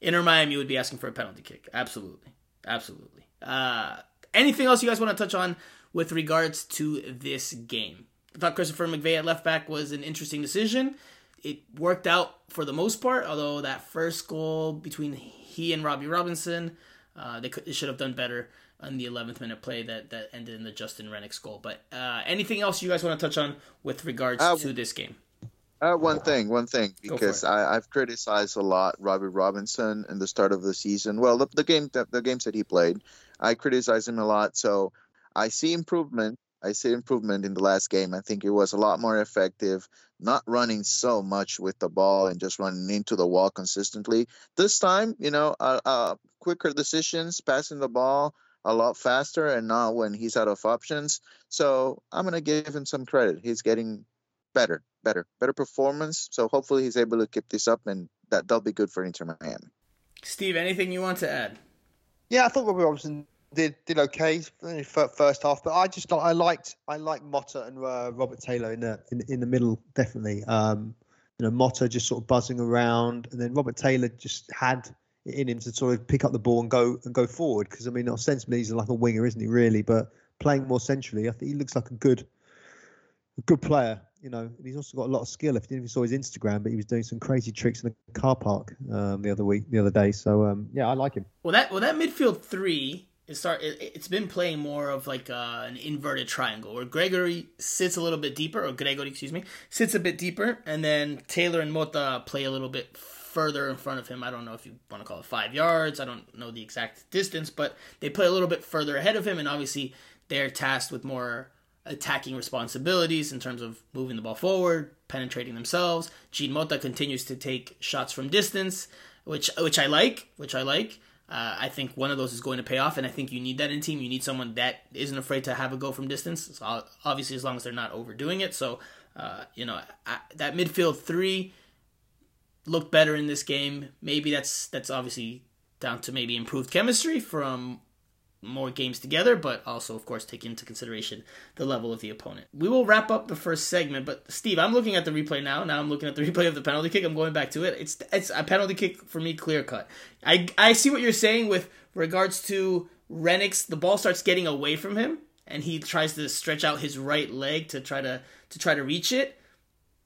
Inter Miami would be asking for a penalty kick. Absolutely. Absolutely. Uh, anything else you guys want to touch on with regards to this game? I thought Christopher McVey at left back was an interesting decision. It worked out for the most part, although that first goal between he and Robbie Robinson, uh, they, could, they should have done better on the eleventh minute play that, that ended in the Justin Rennick's goal. But uh, anything else you guys want to touch on with regards uh, to this game? Uh, one thing, one thing, because I, I've criticized a lot Robbie Robinson in the start of the season. Well, the, the game, the, the games that he played, I criticized him a lot. So I see improvement. I see improvement in the last game. I think it was a lot more effective, not running so much with the ball and just running into the wall consistently. This time, you know, uh, uh, quicker decisions, passing the ball a lot faster and not when he's out of options. So I'm going to give him some credit. He's getting better, better, better performance. So hopefully he's able to keep this up, and that, that'll be good for Inter Miami. Steve, anything you want to add? Yeah, I thought Robbie Robinson Did did okay for first half, but I just I liked I liked Mota and uh, Robert Taylor in the in, in the middle, definitely. Um, you know, Mota just sort of buzzing around, and then Robert Taylor just had it in him to sort of pick up the ball and go and go forward. Because I mean, ostensibly he's like a winger, isn't he? Really, but playing more centrally, I think he looks like a good a good player. You know, and he's also got a lot of skill. If you didn't saw his Instagram, but he was doing some crazy tricks in the car park um, the other week, the other day. So um, yeah, I like him. Well, that well that midfield three. It start, it, it's been playing more of like uh, an inverted triangle where Gregory sits a little bit deeper, or Gregory, excuse me, sits a bit deeper, and then Taylor and Mota play a little bit further in front of him. I don't know if you want to call it five yards. I don't know the exact distance, but they play a little bit further ahead of him, and obviously they're tasked with more attacking responsibilities in terms of moving the ball forward, penetrating themselves. Jean Mota continues to take shots from distance. which which I like, which I like. Uh, I think one of those is going to pay off, and I think you need that in a team. You need someone that isn't afraid to have a go from distance, so obviously as long as they're not overdoing it. So, uh, you know, I, that midfield three looked better in this game. Maybe that's that's obviously down to maybe improved chemistry from more games together, but also, of course, take into consideration the level of the opponent. We will wrap up the first segment, but Steve, I'm looking at the replay now. Now I'm looking at the replay of the penalty kick. I'm going back to it. It's it's a penalty kick for me, clear cut. I, I see what you're saying with regards to Rennick's. The ball starts getting away from him, and he tries to stretch out his right leg to try to to try to reach it.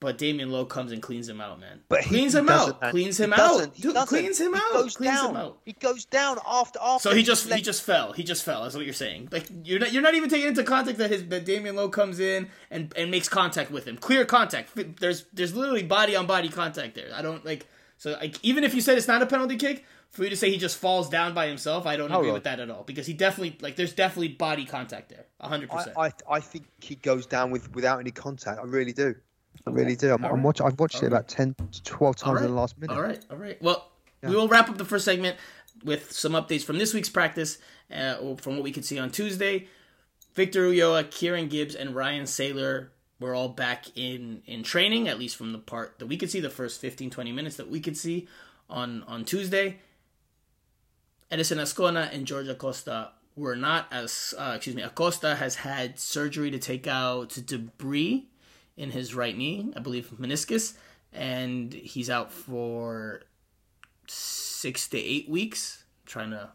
But Damian Lowe comes and cleans him out, man. But cleans him out. Cleans him out. Dude, cleans him out. Cleans him out. He goes down after after. So he just he just fell. He just fell. That's what you're saying. Like you're not you're not even taking into contact that his that Damian Lowe comes in and, and makes contact with him. Clear contact. There's there's literally body on body contact there. I don't like so like even if you said it's not a penalty kick, for you to say he just falls down by himself, I don't agree with that at all, because he definitely like there's definitely body contact there. one hundred percent. I I, I think he goes down with without any contact. I really do. I really do. I'm, right. I'm watch, I've watched all it about ten to twelve times right. in the last minute. All right, all right. Well, yeah. We will wrap up the first segment with some updates from this week's practice, uh, or from what we could see on Tuesday. Victor Ulloa, Kieran Gibbs, and Ryan Saylor were all back in, in training, at least from the part that we could see, the first fifteen, twenty minutes that we could see on, on Tuesday. Edison Ascona and George Acosta were not, as uh, excuse me, Acosta has had surgery to take out debris in his right knee, I believe meniscus, and he's out for six to eight weeks. I'm trying to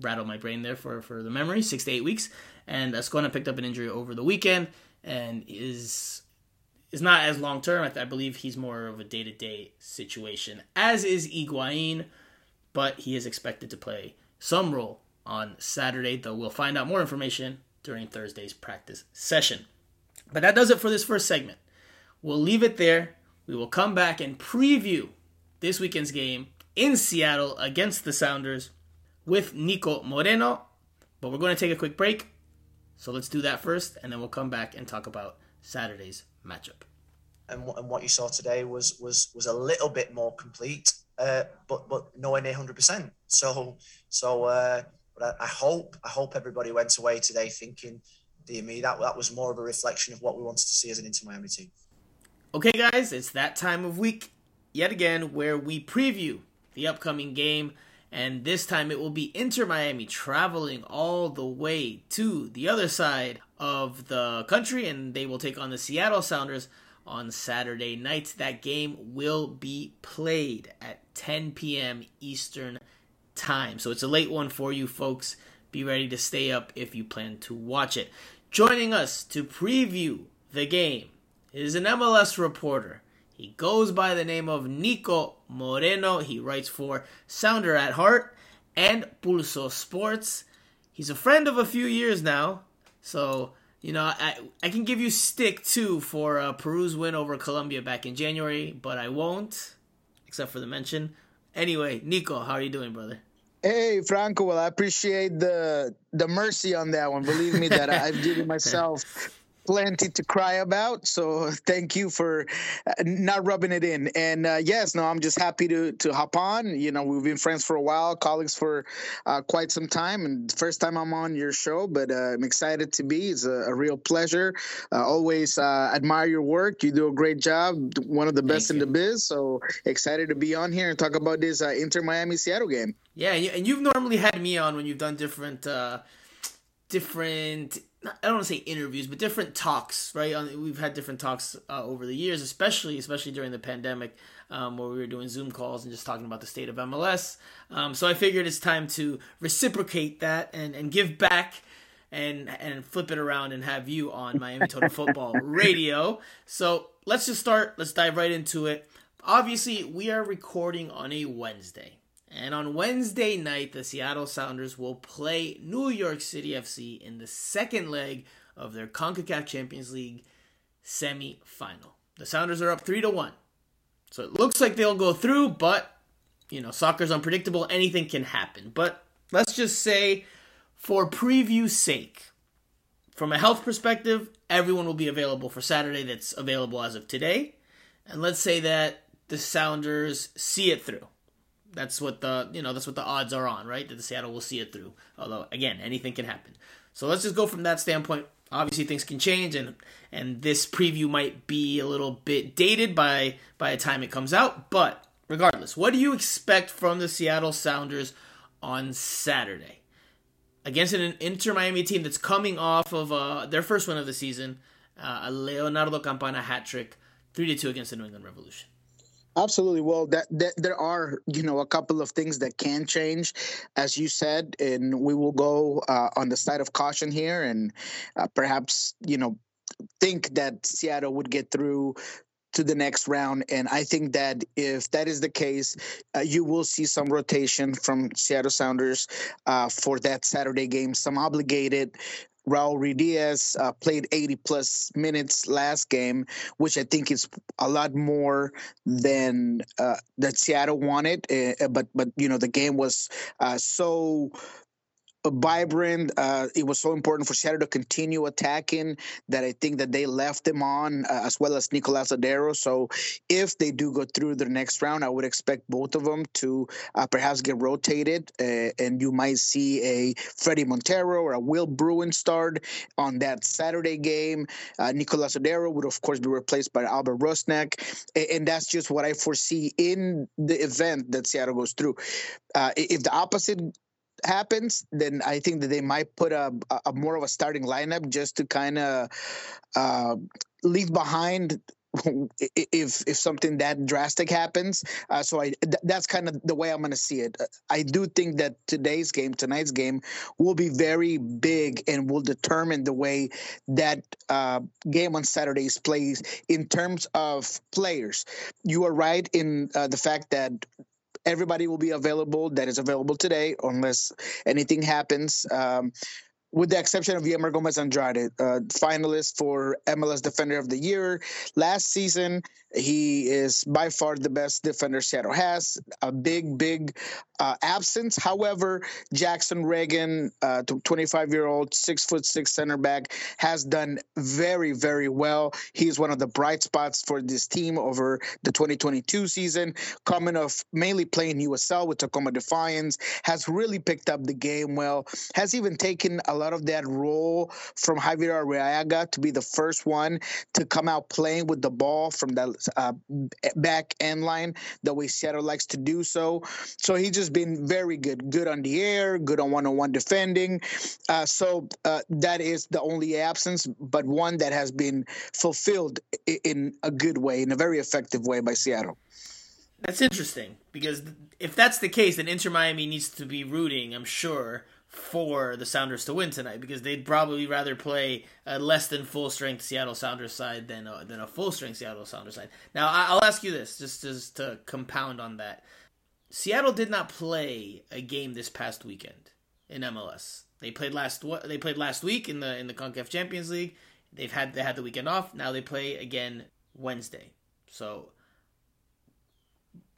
rattle my brain there for, for the memory, six to eight weeks. And Ascona picked up an injury over the weekend and is is not as long term. I, th- I believe he's more of a day to day situation, as is Higuaín, but he is expected to play some role on Saturday, though we'll find out more information during Thursday's practice session. But that does it for this first segment. We'll leave it there. We will come back and preview this weekend's game in Seattle against the Sounders with Nico Moreno. But we're going to take a quick break. So let's do that first, and then we'll come back and talk about Saturday's matchup. And what, and what you saw today was was was a little bit more complete, uh, but but nowhere near one hundred percent. So so uh, but I, I hope I hope everybody went away today thinking, dear me, that, that was more of a reflection of what we wanted to see as an Inter Miami team. Okay, guys, it's that time of week yet again where we preview the upcoming game, and this time it will be Inter Miami traveling all the way to the other side of the country, and they will take on the Seattle Sounders on Saturday night. That game will be played at ten p.m. Eastern time, so it's a late one for you folks. Be ready to stay up if you plan to watch it. Joining us to preview the game is an M L S reporter. He goes by the name of Nico Moreno. He writes for Sounder at Heart and Pulso Sports. He's a friend of a few years now, so you know I I can give you stick too for uh, Peru's win over Colombia back in January, but I won't, except for the mention. Anyway, Nico, how are you doing, brother? Hey, Franco, well, I appreciate the the mercy on that one. Believe me that I've given myself plenty to cry about, so thank you for not rubbing it in. And uh, yes, no, I'm just happy to, to hop on. You know, we've been friends for a while, colleagues for uh, quite some time, and first time I'm on your show, but uh, I'm excited to be. It's a, a real pleasure. Uh, always uh, admire your work. You do a great job, one of the best in the biz, so excited to be on here and talk about this uh, Inter-Miami-Seattle game. Yeah, and you've normally had me on when you've done different uh, different... I don't want to say interviews, but different talks, right? We've had different talks uh, over the years, especially especially during the pandemic, um, where we were doing Zoom calls and just talking about the state of M L S. Um, so I figured it's time to reciprocate that and, and give back and and flip it around and have you on Miami Total Football Radio. So let's just start. Let's dive right into it. Obviously, we are recording on a Wednesday. And on Wednesday night, the Seattle Sounders will play New York City F C in the second leg of their CONCACAF Champions League semi-final. The Sounders are up three to one. So it looks like they'll go through, but, you know, soccer's unpredictable. Anything can happen. But let's just say, for preview's sake, from a health perspective, everyone will be available for Saturday that's available as of today. And let's say that the Sounders see it through. That's what the you know that's what the odds are on, right? That Seattle will see it through. Although again, anything can happen. So let's just go from that standpoint. Obviously, things can change, and and this preview might be a little bit dated by by the time it comes out. But regardless, what do you expect from the Seattle Sounders on Saturday against an Inter Miami team that's coming off of uh, their first win of the season, uh, a Leonardo Campana hat trick, three to two against the New England Revolution? Absolutely. Well, that, that there are, you know, a couple of things that can change, as you said, and we will go uh, on the side of caution here and uh, perhaps, you know, think that Seattle would get through to the next round. And I think that if that is the case, uh, you will see some rotation from Seattle Sounders uh, for that Saturday game. Some obligated. Raúl Ruidíaz uh, played eighty-plus minutes last game, which I think is a lot more than uh, that Seattle wanted. Uh, but, but you know, the game was uh, so vibrant. Uh, it was so important for Seattle to continue attacking that I think that they left them on, uh, as well as Nico Moreno. So if they do go through the next round, I would expect both of them to uh, perhaps get rotated, uh, and you might see a Freddie Montero or a Will Bruin start on that Saturday game. Uh, Nico Moreno would, of course, be replaced by Albert Rusnak, and, and that's just what I foresee in the event that Seattle goes through. Uh, if the opposite happens, then I think that they might put a, a, a more of a starting lineup just to kind of uh, leave behind if if something that drastic happens. Uh, so I th- that's kind of the way I'm going to see it. I do think that today's game, tonight's game, will be very big and will determine the way that uh, game on Saturdays plays in terms of players. You are right in uh, the fact that everybody will be available that is available today, unless anything happens, um, with the exception of Yamar Gomez Andrade, uh, finalist for M L S Defender of the Year. Last season, he is by far the best defender Seattle has. A big, big uh, absence. However, Jackson Reagan, uh, twenty-five-year-old, six foot six center back, has done very, very well. He is one of the bright spots for this team over the twenty twenty-two season, coming off mainly playing U S L with Tacoma Defiance, has really picked up the game well, has even taken a A lot of that role from Javier Arriaga to be the first one to come out playing with the ball from the uh, back end line, the way Seattle likes to do so. So he's just been very good, good on the air, good on one-on-one defending. Uh, so uh, that is the only absence, but one that has been fulfilled in a good way, in a very effective way by Seattle. That's interesting, because if that's the case, then Inter Miami needs to be rooting, I'm sure, for the Sounders to win tonight, because they'd probably rather play a less than full strength Seattle Sounders side than a, than a full strength Seattle Sounders side. Now, I'll ask you this, just, just to compound on that. Seattle did not play a game this past weekend in M L S. They played last they played last week in the in the CONCACAF Champions League. They've had they had the weekend off. Now they play again Wednesday. So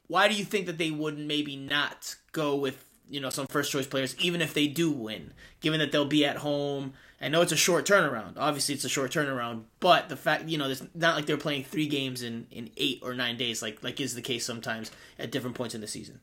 why do you think that they would maybe not go with, you know, some first-choice players, even if they do win, given that they'll be at home? I know it's a short turnaround. Obviously, it's a short turnaround, but the fact, you know, it's not like they're playing three games in, in eight or nine days, like like is the case sometimes at different points in the season.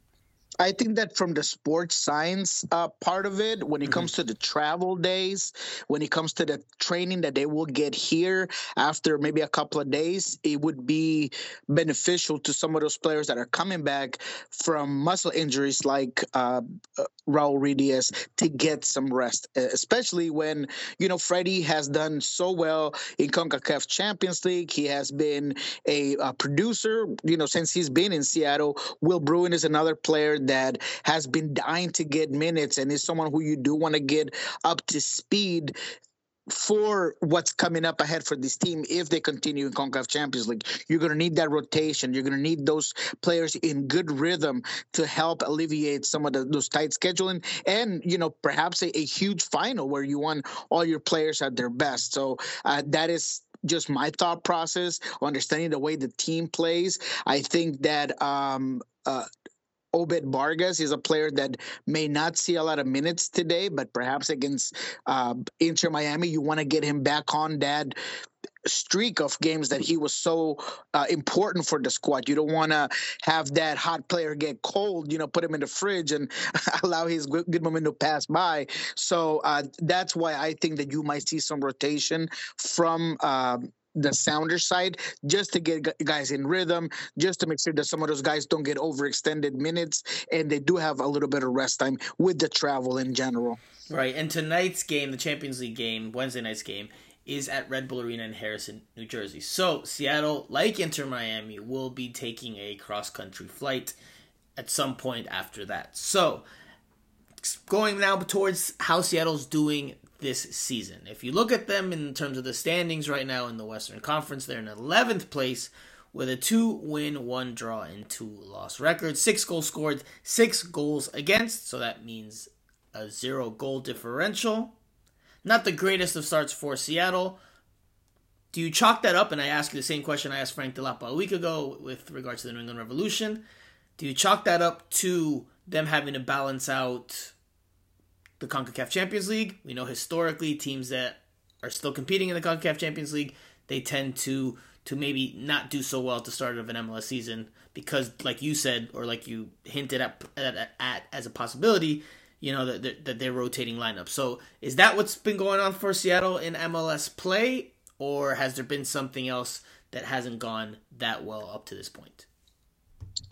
I think that from the sports science uh, part of it, when it mm-hmm. comes to the travel days, when it comes to the training that they will get here after maybe a couple of days, it would be beneficial to some of those players that are coming back from muscle injuries like uh, uh, Raúl Ruidíaz to get some rest, especially when, you know, Freddie has done so well in CONCACAF Champions League. He has been a, a producer, you know, since he's been in Seattle. Will Bruin is another player that has been dying to get minutes and is someone who you do want to get up to speed for what's coming up ahead for this team. If they continue in CONCACAF Champions League, you're going to need that rotation. You're going to need those players in good rhythm to help alleviate some of the, those tight scheduling and, you know, perhaps a, a huge final where you want all your players at their best. So uh, that is just my thought process, understanding the way the team plays. I think that um, uh, Obed Vargas is a player that may not see a lot of minutes today, but perhaps against uh, Inter Miami, you want to get him back on that streak of games that he was so uh, important for the squad. You don't want to have that hot player get cold, you know, put him in the fridge and allow his good moment to pass by. So uh, that's why I think that you might see some rotation from uh, the Sounders side, just to get guys in rhythm, just to make sure that some of those guys don't get overextended minutes and they do have a little bit of rest time with the travel in general. Right. And tonight's game, the Champions League game, Wednesday night's game, is at Red Bull Arena in Harrison, New Jersey. So Seattle, like Inter Miami, will be taking a cross-country flight at some point after that. So going now towards how Seattle's doing this season. If you look at them in terms of the standings right now in the Western Conference, they're in eleventh place with a two-win, one-draw, and two-loss record. Six goals scored, six goals against, so that means a zero-goal differential. Not the greatest of starts for Seattle. Do you chalk that up? And I ask you the same question I asked Frank Delapa a week ago with regards to the New England Revolution. Do you chalk that up to them having to balance out the CONCACAF Champions League? We know historically teams that are still competing in the CONCACAF Champions League, they tend to, to maybe not do so well at the start of an M L S season because, like you said, or like you hinted at, at, at as a possibility, you know, that that they're rotating lineup. So is that what's been going on for Seattle in M L S play, or has there been something else that hasn't gone that well up to this point?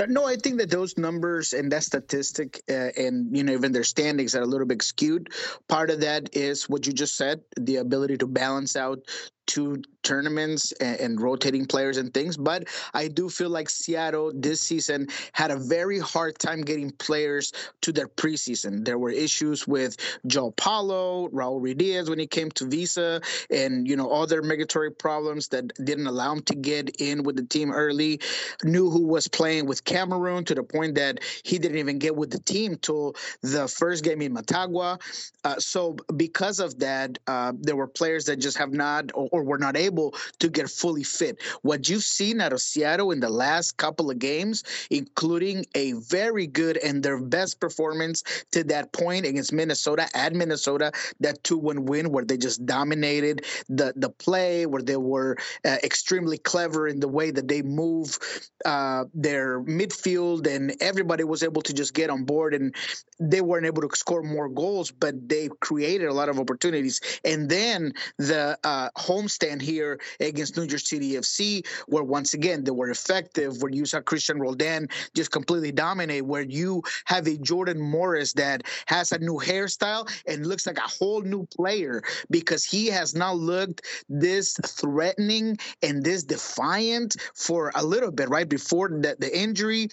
No, I think that those numbers and that statistic uh, and, you know, even their standings are a little bit skewed. Part of that is what you just said, the ability to balance out two tournaments and, and rotating players and things. But I do feel like Seattle this season had a very hard time getting players to their preseason. There were issues with João Paulo, Raúl Ruidíaz when he came to Visa, and, you know, other migratory problems that didn't allow him to get in with the team early. Knew who was playing with Cameroon to the point that he didn't even get with the team till the first game in Matagua. Uh, so because of that, uh, there were players that just have not or, or were not able to get fully fit. What you've seen out of Seattle in the last couple of games, including a very good and their best performance to that point against Minnesota, at Minnesota, that two one win where they just dominated the, the play, where they were uh, extremely clever in the way that they move uh, their midfield, and everybody was able to just get on board, and they weren't able to score more goals, but they created a lot of opportunities. And then the uh, homestand here against New Jersey City F C, where once again they were effective, where you saw Christian Roldan just completely dominate, where you have a Jordan Morris that has a new hairstyle and looks like a whole new player because he has now looked this threatening and this defiant for a little bit, right before the, the injury.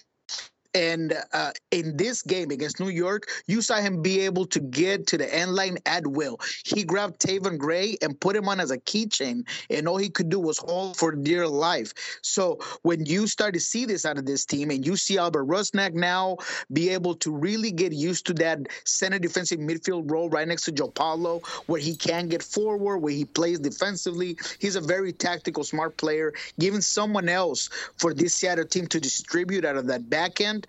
And uh, in this game against New York, you saw him be able to get to the end line at will. He grabbed Taven Gray and put him on as a keychain, and all he could do was hold for dear life. So when you start to see this out of this team, and you see Albert Rusnak now be able to really get used to that center defensive midfield role right next to João Paulo, where he can get forward, where he plays defensively. He's a very tactical, smart player. Giving someone else for this Seattle team to distribute out of that back end,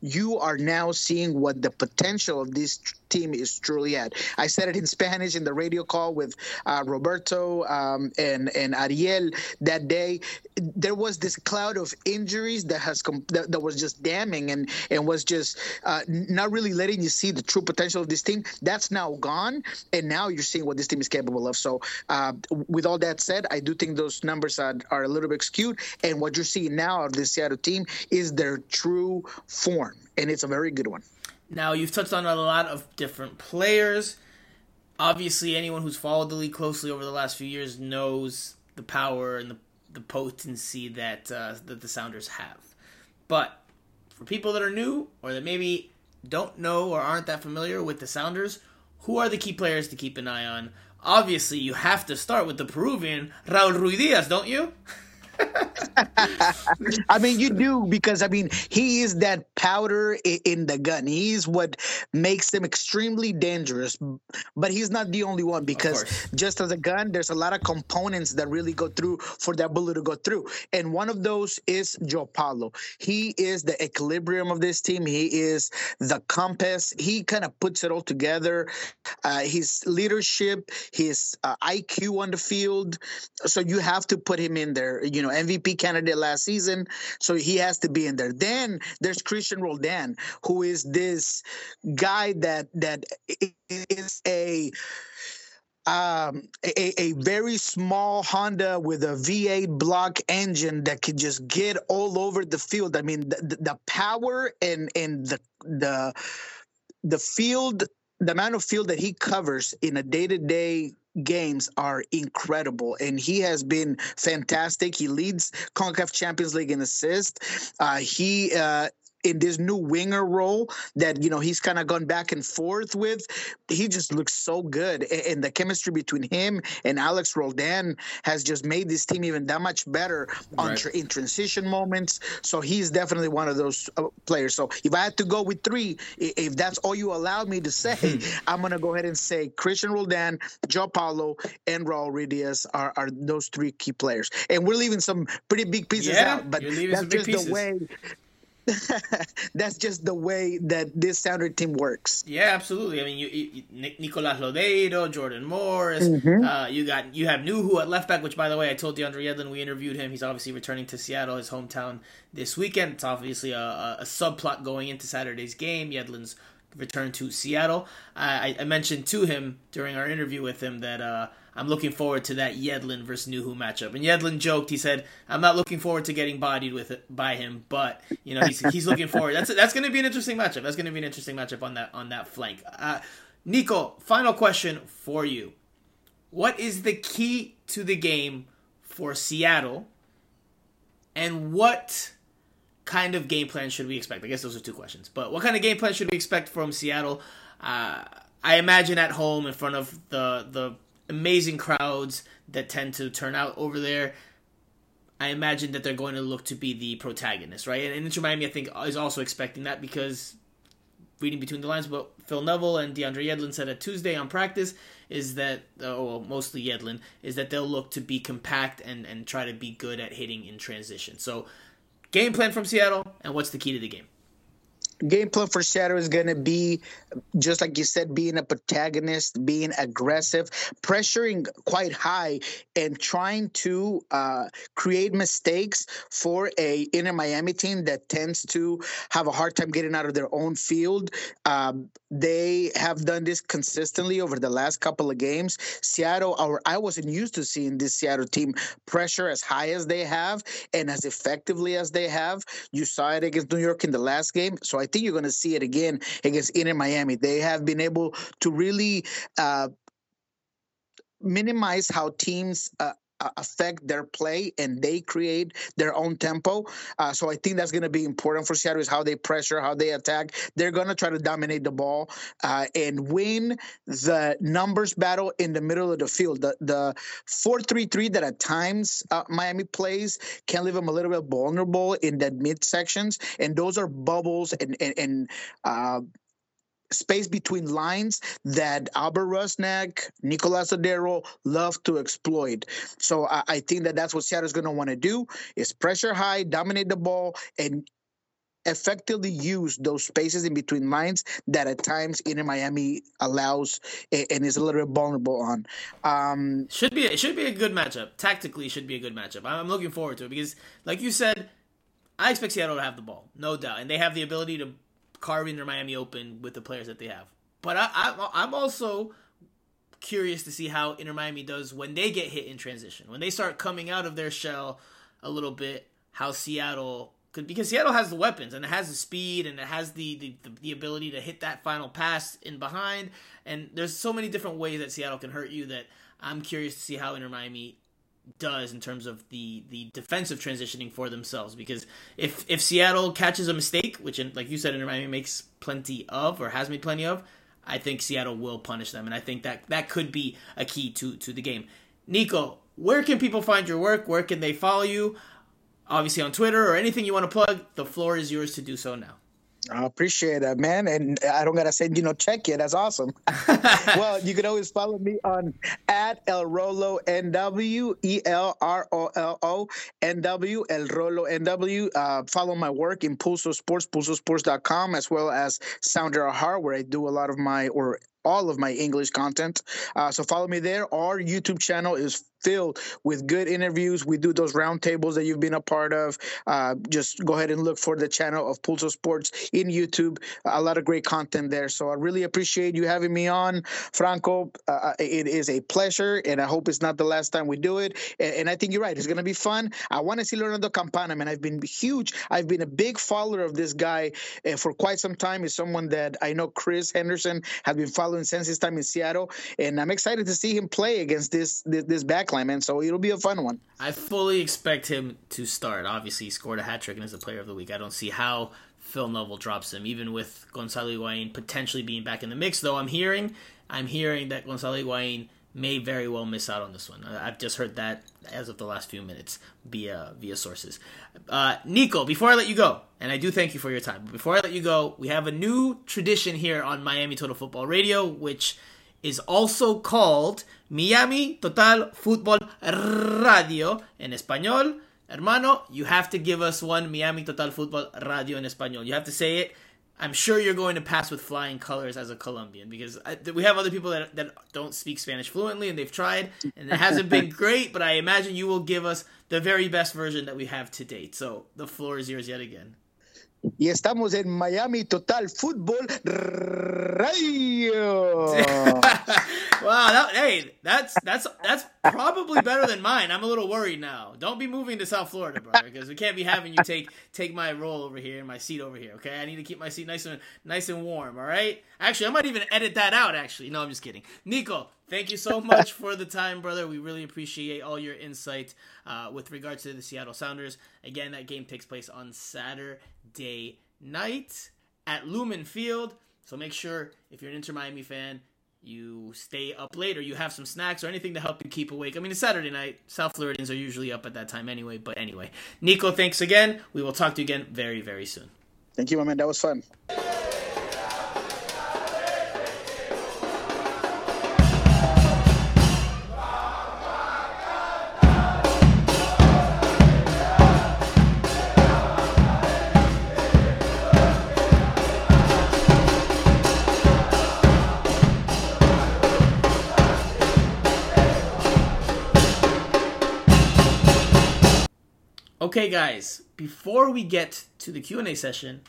you are now seeing what the potential of this team is truly at. I said it in Spanish in the radio call with uh, Roberto um, and, and Ariel that day. There was this cloud of injuries that has com- that, that was just damning and, and was just uh, not really letting you see the true potential of this team. That's now gone, and now you're seeing what this team is capable of. So uh, with all that said, I do think those numbers are, are a little bit skewed, and what you're seeing now of this Seattle team is their true form, and it's a very good one. Now, you've touched on a lot of different players. Obviously, anyone who's followed the league closely over the last few years knows the power and the, the potency that uh, that the Sounders have. But for people that are new or that maybe don't know or aren't that familiar with the Sounders, who are the key players to keep an eye on? Obviously, you have to start with the Peruvian Raúl Ruidíaz, don't you? I mean, you do, because, I mean, he is that powder in the gun. He's what makes him extremely dangerous, but he's not the only one, because just as a gun, there's a lot of components that really go through for that bullet to go through. And one of those is João Paulo. He is the equilibrium of this team. He is the compass. He kind of puts it all together. Uh, his leadership, his uh, I Q on the field. So you have to put him in there, you know, M V P candidate last season. So he has to be in there. Then there's Christian Roldan, who is this guy that that is a um, a, a very small Honda with a V eight block engine that can just get all over the field. I mean, the, the power and and the the the field, the amount of field that he covers in a day-to-day games are incredible, and he has been fantastic. He leads CONCACAF Champions League in assists. Uh, he uh, in this new winger role that, you know, he's kind of gone back and forth with. He just looks so good, and, and the chemistry between him and Alex Roldan has just made this team even that much better on right. tra- in transition moments. So he's definitely one of those uh, players. So if I had to go with three, if that's all you allow me to say, I'm going to go ahead and say Christian Roldan, João Paulo, and Raúl Ruidíaz are, are those three key players. And we're leaving some pretty big pieces yeah, out, but that's just pieces. the way... That's just the way that this Sounder team works. Yeah, absolutely. I mean, you, you, Nicolas Lodeiro, Jordan Morris. Mm-hmm. Uh, you got you have Nuhu at left back, which, by the way, I told DeAndre Yedlin we interviewed him. He's obviously returning to Seattle, his hometown, this weekend. It's obviously a, a, a subplot going into Saturday's game. Yedlin's return to Seattle. I, I mentioned to him during our interview with him that uh, I'm looking forward to that Yedlin versus Nuhu matchup. And Yedlin joked, he said, "I'm not looking forward to getting bodied with it, by him, but you know he's he's looking forward." That's that's going to be an interesting matchup. That's going to be an interesting matchup on that on that flank. Uh, Nico, final question for you: what is the key to the game for Seattle, and what kind of game plan should we expect? I guess those are two questions. But what kind of game plan should we expect from Seattle? Uh, I imagine at home in front of the the amazing crowds that tend to turn out over there, I imagine that they're going to look to be the protagonist, right? And, and Inter Miami, I think, is also expecting that, because reading between the lines, what Phil Neville and DeAndre Yedlin said at Tuesday on practice is that, oh, well, mostly Yedlin, is that they'll look to be compact and, and try to be good at hitting in transition. So, game plan from Seattle, and what's the key to the game? Game plan for Seattle is going to be, just like you said, being a protagonist, being aggressive, pressuring quite high, and trying to uh, create mistakes for a Inter Miami team that tends to have a hard time getting out of their own field. Um, they have done this consistently over the last couple of games. Seattle, our, I wasn't used to seeing this Seattle team pressure as high as they have and as effectively as they have. You saw it against New York in the last game, so I I think you're going to see it again against Inter Miami. They have been able to really uh, minimize how teams uh, affect their play, and they create their own tempo. Uh, so I think that's going to be important for Seattle, is how they pressure, how they attack. They're going to try to dominate the ball uh, and win the numbers battle in the middle of the field. The, the four three three that at times uh, Miami plays can leave them a little bit vulnerable in that mid sections, and those are bubbles and and, and uh, space between lines that Albert Rusnak, Nicolas Odero love to exploit. So I, I think that that's what Seattle's going to want to do, is pressure high, dominate the ball, and effectively use those spaces in between lines that at times Inter Miami allows and, and is a little bit vulnerable on. Um, should be, it should be a good matchup. Tactically, should be a good matchup. I'm looking forward to it because, like you said, I expect Seattle to have the ball, no doubt, and they have the ability to carve Inter Miami open with the players that they have. But I, I, I'm also curious to see how Inter Miami does when they get hit in transition, when they start coming out of their shell a little bit, how Seattle could, because Seattle has the weapons and it has the speed and it has the, the, the, the ability to hit that final pass in behind. And there's so many different ways that Seattle can hurt you that I'm curious to see how Inter Miami does in terms of the the defensive transitioning for themselves, because if if Seattle catches a mistake, which, in, like you said, Inter Miami makes plenty of or has made plenty of, I think Seattle will punish them, and I think that that could be a key to to the game. Nico, where can people find your work? Where can they follow you? obviously on Twitter or anything you want to plug, the floor is yours to do so now. I appreciate that, man. And I don't got to say, you know, check it. That's awesome. Well, you can always follow me on at El Rolo N W, E L R O L O N W, El Rolo N W. Uh, follow my work in Pulso Sports, pulso sports dot com, as well as Sounder Heart, where I do a lot of my or all of my English content. Uh, so follow me there. Our YouTube channel is filled with good interviews. We do those roundtables that you've been a part of. Uh, just go ahead and look for the channel of Pulso Sports in YouTube. A lot of great content there. So I really appreciate you having me on, Franco. Uh, it is a pleasure, and I hope it's not the last time we do it. And, and I think you're right. It's going to be fun. I want to see Leonardo Campana, man. I've been huge. I've been a big follower of this guy uh, for quite some time. He's someone that I know Chris Henderson has been following since his time in Seattle, and I'm excited to see him play against this, this, this back and so it'll be a fun one. I fully expect him to start. Obviously, he scored a hat-trick and is the player of the week. I don't see how Phil Neville drops him, even with Gonzalo Higuaín potentially being back in the mix, though I'm hearing I'm hearing that Gonzalo Higuaín may very well miss out on this one. I've just heard that as of the last few minutes via via sources. Uh, Nico, before I let you go, and I do thank you for your time, but before I let you go, we have a new tradition here on Miami Total Football Radio, which is also called Miami Total Football Radio en Español. Hermano, you have to give us one Miami Total Football Radio en Español. You have to say it. I'm sure you're going to pass with flying colors as a Colombian, because I, we have other people that, that don't speak Spanish fluently, and they've tried, and it hasn't been great, but I imagine you will give us the very best version that we have to date. So the floor is yours yet again. Y estamos en Miami Total Football Radio. Wow, that, hey, that's that's that's probably better than mine. I'm a little worried now. Don't be moving to South Florida, brother, because we can't be having you take take my role over here and my seat over here. Okay, I need to keep my seat nice and nice and warm. All right. Actually, I might even edit that out. Actually, no, I'm just kidding. Nico, thank you so much for the time, brother. We really appreciate all your insight uh, with regards to the Seattle Sounders. Again, that game takes place on Saturday night at Lumen Field. So make sure, if you're an Inter Miami fan, you stay up late or you have some snacks or anything to help you keep awake. I mean, it's Saturday night. South Floridians are usually up at that time anyway. But anyway, Nico, thanks again. We will talk to you again very, very soon. Thank you, my man. That was fun. Okay, guys, before we get to the Q and A session,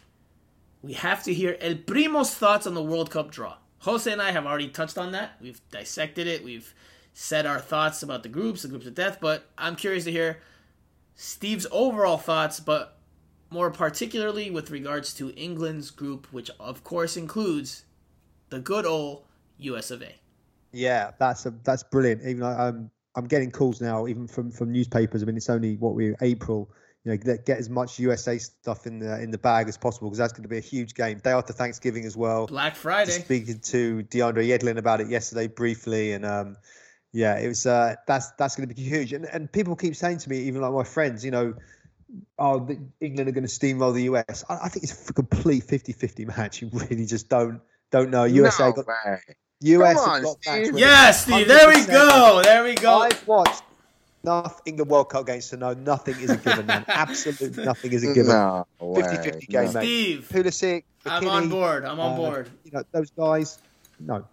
we have to hear El Primo's thoughts on the World Cup draw. Jose and I have already touched on that. We've dissected it. We've said our thoughts about the groups, the groups of death, but I'm curious to hear Steve's overall thoughts, but more particularly with regards to England's group, which of course includes the good old U S of A. Yeah, that's a, that's brilliant. Even I, I'm... I'm getting calls now, even from, from newspapers. I mean, it's only what we April. You know, get, get as much U S A stuff in the in the bag as possible, because that's going to be a huge game. Day after Thanksgiving as well. Black Friday. Just speaking to DeAndre Yedlin about it yesterday briefly, and um, yeah, it was uh, that's that's going to be huge. And and people keep saying to me, even like my friends, you know, oh, England are going to steamroll the U S. I, I think it's a complete fifty-fifty match. You really just don't don't know. U S A no, got. Man. U S on, got Steve. Yes, Steve. one hundred percent. There we go. There we go. I've watched enough England World Cup games to know nothing is a given, man. Absolutely nothing is a given. No fifty-fifty game, no. Mate. Steve. Pulisic, McKinney, I'm on board. I'm on board. Uh, you know, those guys, no.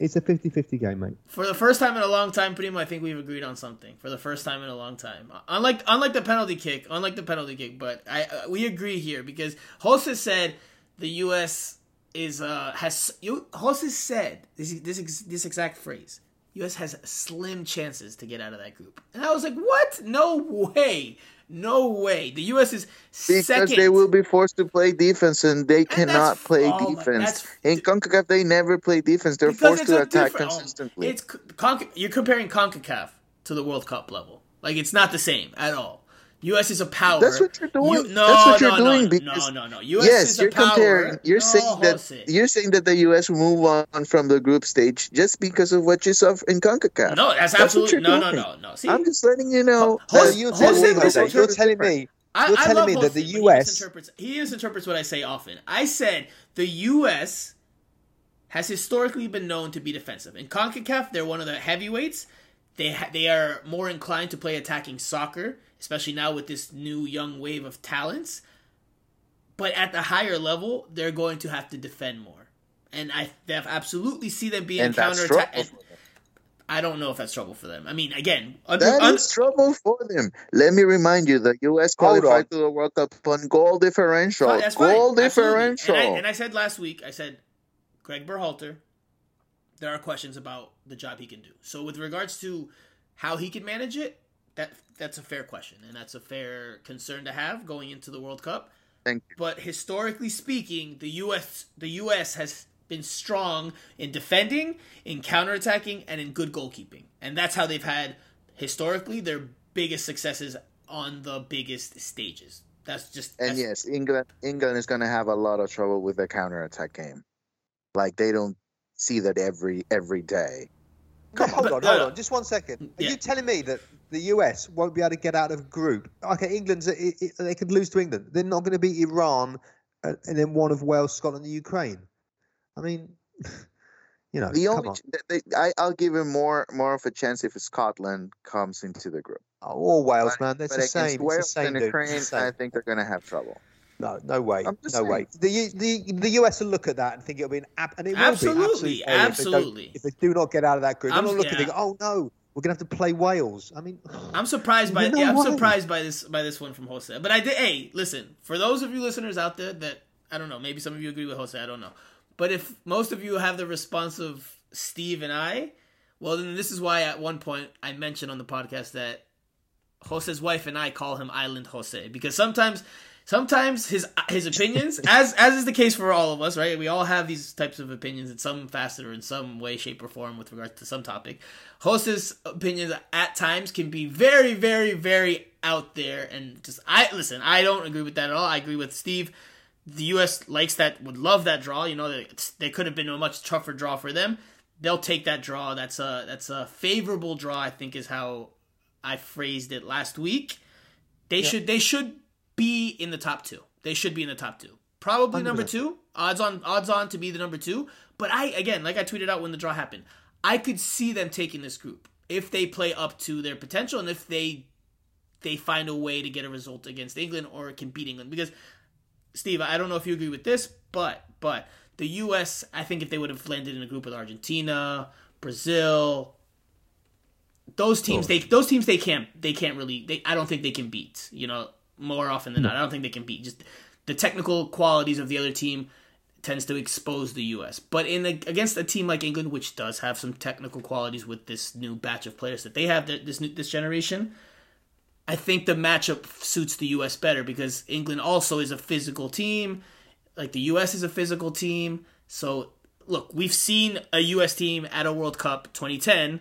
It's a fifty-fifty game, mate. For the first time in a long time, Primo, I think we've agreed on something. For the first time in a long time. Unlike unlike the penalty kick, unlike the penalty kick, but I uh, we agree here, because Jose said the U S Is uh has you Jose said this this this exact phrase. U S has slim chances to get out of that group, and I was like, "What? No way! No way!" The U S is because second. Because they will be forced to play defense, and they and cannot play oh defense. My, In CONCACAF, they never play defense. They're forced to attack consistently. Oh, it's Con- you're comparing CONCACAF to the World Cup level. Like, it's not the same at all. U S is a power. That's what you're doing. You, no, That's what you're no, doing no, because no, no, no. U S yes, is a you're power. Comparing. You're no, saying that you're saying that the U S move on from the group stage just because of what you saw in CONCACAF. No, that's, that's absolutely no, no, no, no, no. I'm just letting you know. Ho- Ho- Ho- you're, Ho- telling, Ho- you're telling me I, You're I telling love me that the U S misinterprets, he misinterprets what I say often. I said the U S has historically been known to be defensive. In CONCACAF, they're one of the heavyweights. They ha- they are more inclined to play attacking soccer, especially now with this new young wave of talents. But at the higher level, they're going to have to defend more. And I absolutely see them being and counterattack. That's I don't know if that's trouble for them. I mean, again, under, that un- is trouble for them. Let me remind you, the U S qualified to the World Cup on goal differential. Oh, that's goal fine. differential. And I, and I said last week, I said, Greg Berhalter, there are questions about the job he can do. So with regards to how he can manage it, that that's a fair question, and that's a fair concern to have going into the World Cup. Thank you. But historically speaking, the U S the U S has been strong in defending, in counterattacking, and in good goalkeeping. And that's how they've had, historically, their biggest successes on the biggest stages. That's just... And that's... yes, England England is going to have a lot of trouble with their counterattack game. Like, they don't see that every every day. Come on, hold but, on, hold uh, on. Just one second. Are yeah. you telling me that the U S won't be able to get out of a group? Okay, England's... It, it, they could lose to England. They're not going to beat Iran and then one of Wales, Scotland, and Ukraine. I mean, you know, the only they, I, I'll give him more more of a chance if Scotland comes into the group. Oh, or Wales, but, man, that's the same. Wales it's the same, and Ukraine, it's the same. I think they're going to have trouble. No, no way, no saying. way. The the the U S will look at that and think it'll be an ab- and it absolutely, will be absolutely, absolutely. If they, if they do not get out of that group, I'm not looking. Yeah. Oh no, we're going to have to play Wales. I mean, I'm surprised by no yeah, I'm surprised by this by this one from Jose. But I did. Hey, listen, for those of you listeners out there that I don't know, maybe some of you agree with Jose. I don't know. But if most of you have the response of Steve and I, well, then this is why at one point I mentioned on the podcast that Jose's wife and I call him Island Jose. Because sometimes sometimes his his opinions, as as is the case for all of us, right? We all have these types of opinions in some facet or in some way, shape, or form with regard to some topic. Jose's opinions at times can be very, very, very out there. And just, I listen, I don't agree with that at all. I agree with Steve. The U S likes that, would love that draw. You know, they, they could have been a much tougher draw for them. They'll take that draw. That's a that's a favorable draw, I think, is how I phrased it last week. They yeah. should they should be in the top two. They should be in the top two. Probably one hundred percent number two. Odds on odds on to be the number two. But I, again, like I tweeted out when the draw happened, I could see them taking this group if they play up to their potential and if they they find a way to get a result against England or can beat England. Because Steve, I don't know if you agree with this, but but the U S, I think if they would have landed in a group with Argentina, Brazil, those teams, they those teams they can't they can't really. They, I don't think they can beat. You know, more often than not, I don't think they can beat. Just the technical qualities of the other team tends to expose the U S. But in the, against a team like England, which does have some technical qualities with this new batch of players that they have, this new, this generation. I think the matchup suits the U S better because England also is a physical team. Like, the U S is a physical team. So, look, we've seen a U S team at a World Cup twenty ten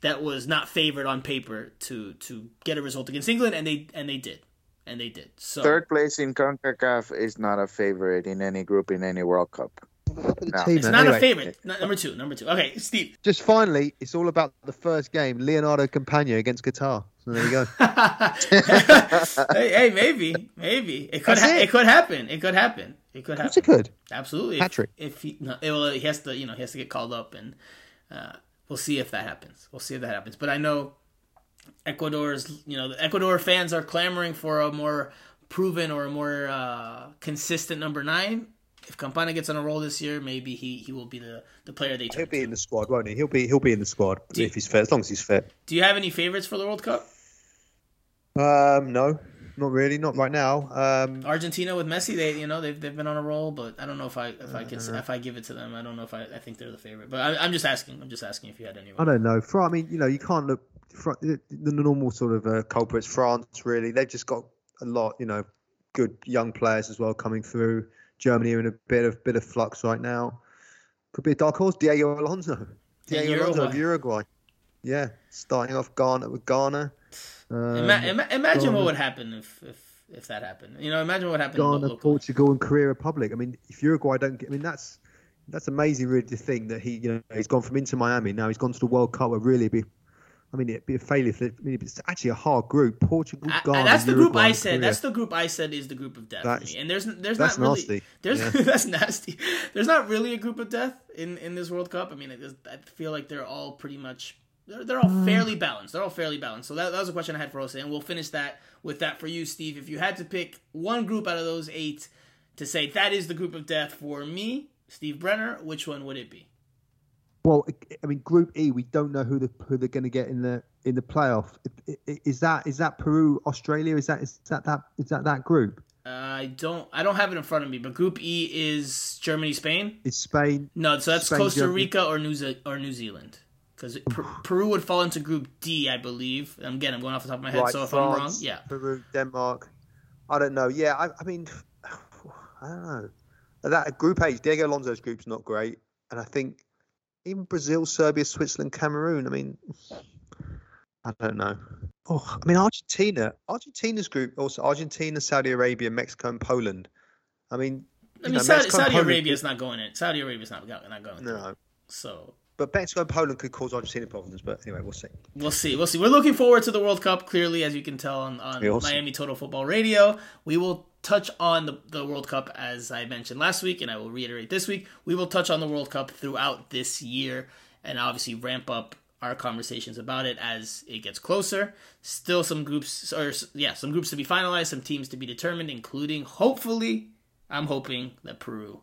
that was not favored on paper to, to get a result against England, and they and they did. And they did. So third place in CONCACAF is not a favorite in any group in any World Cup. No. It's not anyway. a favorite. No, number two, number two. Okay, Steve. Just finally, it's all about the first game, Leonardo Campana against Qatar. So there you go. hey, hey, maybe, maybe it could. Ha- it. it could happen. It could happen. It could happen. Yes, it could. Absolutely. Patrick. If, if he, no, it will, he has to, you know, he has to get called up, and uh, we'll see if that happens. We'll see if that happens. But I know Ecuador's, you know, the Ecuador fans are clamoring for a more proven or a more uh, consistent number nine. If Campana gets on a roll this year, maybe he, he will be the, the player they turn He'll be to. in the squad, won't he? He'll be he'll be in the squad you, if he's fit, as long as he's fit. Do you have any favorites for the World Cup? Um, no, not really, not right now. Um, Argentina with Messi, they you know they've they've been on a roll, but I don't know if I if I can uh, if I give it to them, I don't know if I, I think they're the favorite. But I, I'm just asking, I'm just asking if you had anyone. I don't know. For I mean, you know, you can't look for the normal sort of uh, culprits. France, really, they've just got a lot, you know, good young players as well coming through. Germany are in a bit of bit of flux right now. Could be a dark horse. Diego Alonso. Diego Uruguay. Alonso of Uruguay. Yeah, starting off Ghana with Ghana. Um, Ima- Im- imagine Ghana. what would happen if, if if that happened. You know, imagine what happened. Ghana, local. Portugal, and Korea Republic. I mean, if Uruguay don't get, I mean, that's that's amazing, really, to think that he, you know, he's gone from Inter Miami now. He's gone to the World Cup, where really be I mean, it'd be a failure. For, I mean, it's actually a hard group. Portugal, Ghana, and that's the Uruguay, group I said. Korea. That's the group I said is the group of death. That's, for me. And there's there's not really nasty. There's yeah. that's nasty. There's not really a group of death in, in this World Cup. I mean, it is, I feel like they're all pretty much they're, they're all mm. fairly balanced. They're all fairly balanced. So that, that was a question I had for Jose, and we'll finish that with that for you, Steve. If you had to pick one group out of those eight to say that is the group of death for me, Steve Brenner, which one would it be? Well, I mean, Group E, we don't know who the who they're going to get in the in the playoff. Is that is that Peru, Australia? Is that is that that is that that group? Uh, I don't I don't have it in front of me, but Group E is Germany, Spain. It's Spain. No, so that's Spain, Costa Germany. Rica or New Ze- or New Zealand, because per- Peru would fall into Group D, I believe. And again, I'm going off the top of my head, right, so if France, I'm wrong, yeah. Peru, Denmark. I don't know. Yeah, I, I mean, I don't know. That Group H, Diego Alonso's group's not great, and I think. Even Brazil, Serbia, Switzerland, Cameroon. I mean, I don't know. Oh, I mean, Argentina. Argentina's group also Argentina, Saudi Arabia, Mexico, and Poland. I mean, I mean, know, Saudi, Saudi Arabia's not going in. Saudi Arabia's not not going. No. Through. So. But Mexico and Poland could cause Argentina problems. But anyway, we'll see. We'll see. We'll see. We're looking forward to the World Cup. Clearly, as you can tell on, on Miami Total Football Radio, we will touch on the, the World Cup, as I mentioned last week, and I will reiterate this week. We will touch on the World Cup throughout this year and obviously ramp up our conversations about it as it gets closer. Still some groups, or yeah, some groups to be finalized, some teams to be determined, including, hopefully, I'm hoping that Peru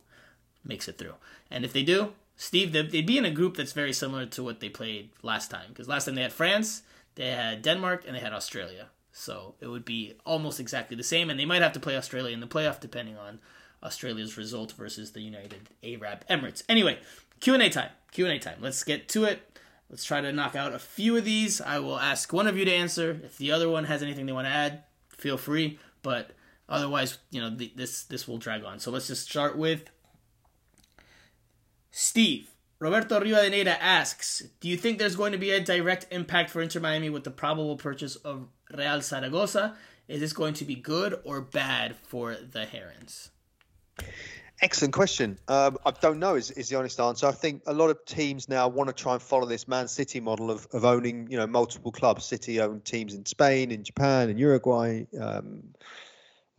makes it through. And if they do, Steve, they'd, they'd be in a group that's very similar to what they played last time, because last time they had France, they had Denmark, and they had Australia. So it would be almost exactly the same, and they might have to play Australia in the playoff depending on Australia's result versus the United Arab Emirates. Anyway, Q and A time. Q and A time. Let's get to it. Let's try to knock out a few of these. I will ask one of you to answer. If the other one has anything they want to add, feel free. But otherwise, you know, the, this this will drag on. So let's just start with Steve. Roberto Rivadeneira asks, do you think there's going to be a direct impact for Inter Miami with the probable purchase of Real Zaragoza? Is this going to be good or bad for the Herons? Excellent question. Um, I don't know is, is the honest answer. I think a lot of teams now want to try and follow this Man City model of, of owning, you know, multiple clubs. City owned teams in Spain, in Japan, in Uruguay, um,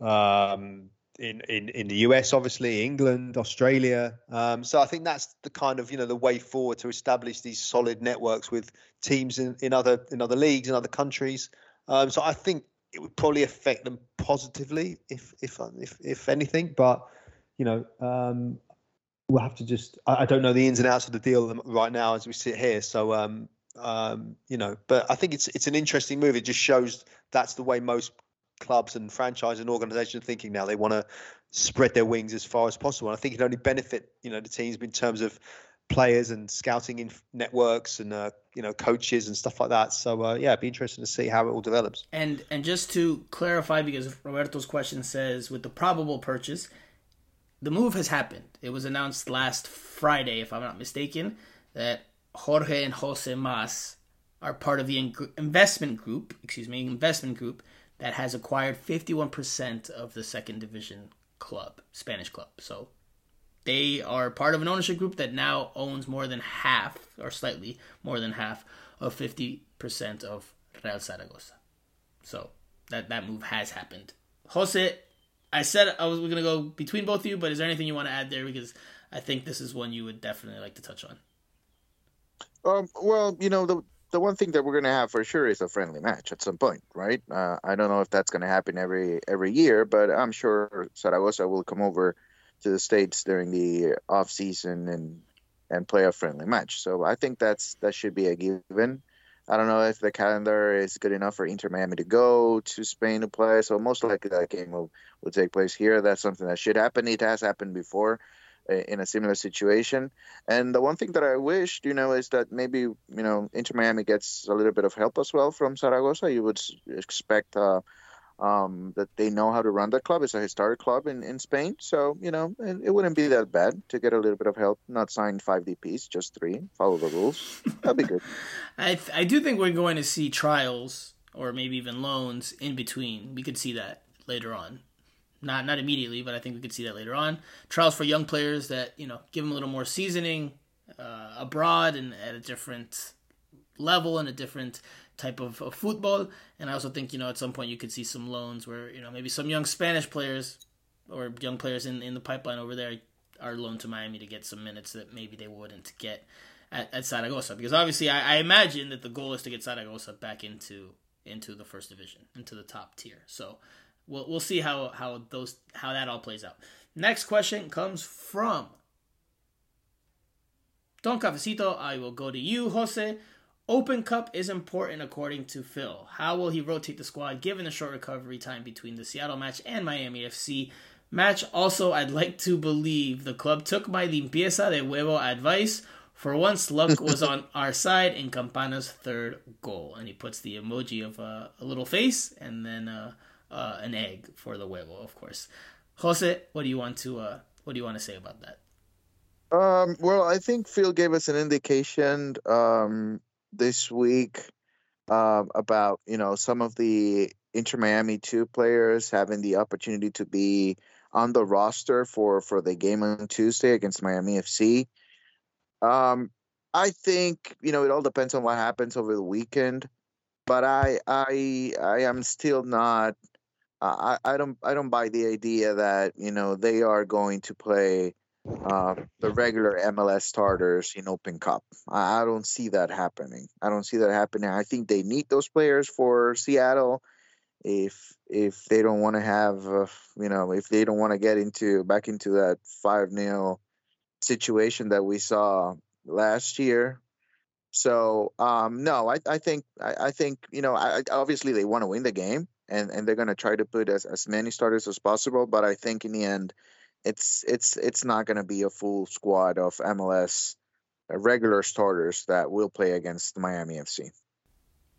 um In, in, in the U S, obviously, England, Australia. Um, so I think that's the kind of, you know, the way forward to establish these solid networks with teams in, in other in other leagues and other countries. Um, so I think it would probably affect them positively, if if if, if anything. But, you know, um, we'll have to just – I don't know the ins and outs of the deal right now as we sit here. So, um, um, you know, but I think it's it's an interesting move. It just shows that's the way most – clubs and franchise and organization thinking now. They want to spread their wings as far as possible, and I think it only benefit, you know, the teams in terms of players and scouting in networks and uh, you know, coaches and stuff like that. So uh, yeah, it'd be interesting to see how it all develops. And and just to clarify, because Roberto's question says with the probable purchase, the move has happened. It was announced last Friday, if I'm not mistaken, that Jorge and Jose Mas are part of the in- investment group. Excuse me, investment group. That has acquired fifty-one percent of the second division club, Spanish club. So they are part of an ownership group that now owns more than half, or slightly more than half, of fifty percent of Real Zaragoza. So that, that move has happened. Jose, I said I was going to go between both of you, but is there anything you want to add there? Because I think this is one you would definitely like to touch on. Um, well, you know, the... The one thing that we're going to have for sure is a friendly match at some point, right? Uh, I don't know if that's going to happen every every year, but I'm sure Zaragoza will come over to the States during the off season and and play a friendly match. So I think that's that should be a given. I don't know if the calendar is good enough for Inter Miami to go to Spain to play. So most likely that game will, will take place here. That's something that should happen. It has happened before in a similar situation. And the one thing that I wished, you know, is that maybe, you know, Inter Miami gets a little bit of help as well from Zaragoza. You would expect uh, um, that they know how to run the club. It's a historic club in, in Spain. So, you know, it, it wouldn't be that bad to get a little bit of help, not sign five D Ps, just three, follow the rules. That'd be good. I, th- I do think we're going to see trials or maybe even loans in between. We could see that later on. Not not immediately, but I think we could see that later on. Trials for young players that, you know, give them a little more seasoning uh, abroad and at a different level and a different type of, of football. And I also think, you know, at some point you could see some loans where, you know, maybe some young Spanish players or young players in, in the pipeline over there are loaned to Miami to get some minutes that maybe they wouldn't get at, at Zaragoza. Because obviously I, I imagine that the goal is to get Zaragoza back into into the first division, into the top tier. So we'll we'll see how, how those how that all plays out. Next question comes from Don Cafecito. I will go to you, Jose. Open Cup is important according to Phil. How will he rotate the squad given the short recovery time between the Seattle match and Miami F C match? Also, I'd like to believe the club took my limpieza de huevo advice. For once, luck was on our side in Campana's third goal. And he puts the emoji of uh, a little face and then uh, uh, an egg for the huevo, of course. Jose, what do you want to uh, what do you want to say about that? Um, well, I think Phil gave us an indication um, this week uh, about, you know, some of the Inter Miami two players having the opportunity to be on the roster for, for the game on Tuesday against Miami F C. Um, I think, you know, it all depends on what happens over the weekend, but I I I am still not. I, I don't I don't buy the idea that, you know, they are going to play uh, the regular M L S starters in Open Cup. I, I don't see that happening. I don't see that happening. I think they need those players for Seattle. If if they don't want to have, uh, you know, if they don't want to get into back into that five nil situation that we saw last year. So um, no, I, I think I, I think you know, I, obviously they want to win the game. And, and they're going to try to put as, as many starters as possible. But I think in the end, it's it's it's not going to be a full squad of M L S regular starters that will play against Miami F C.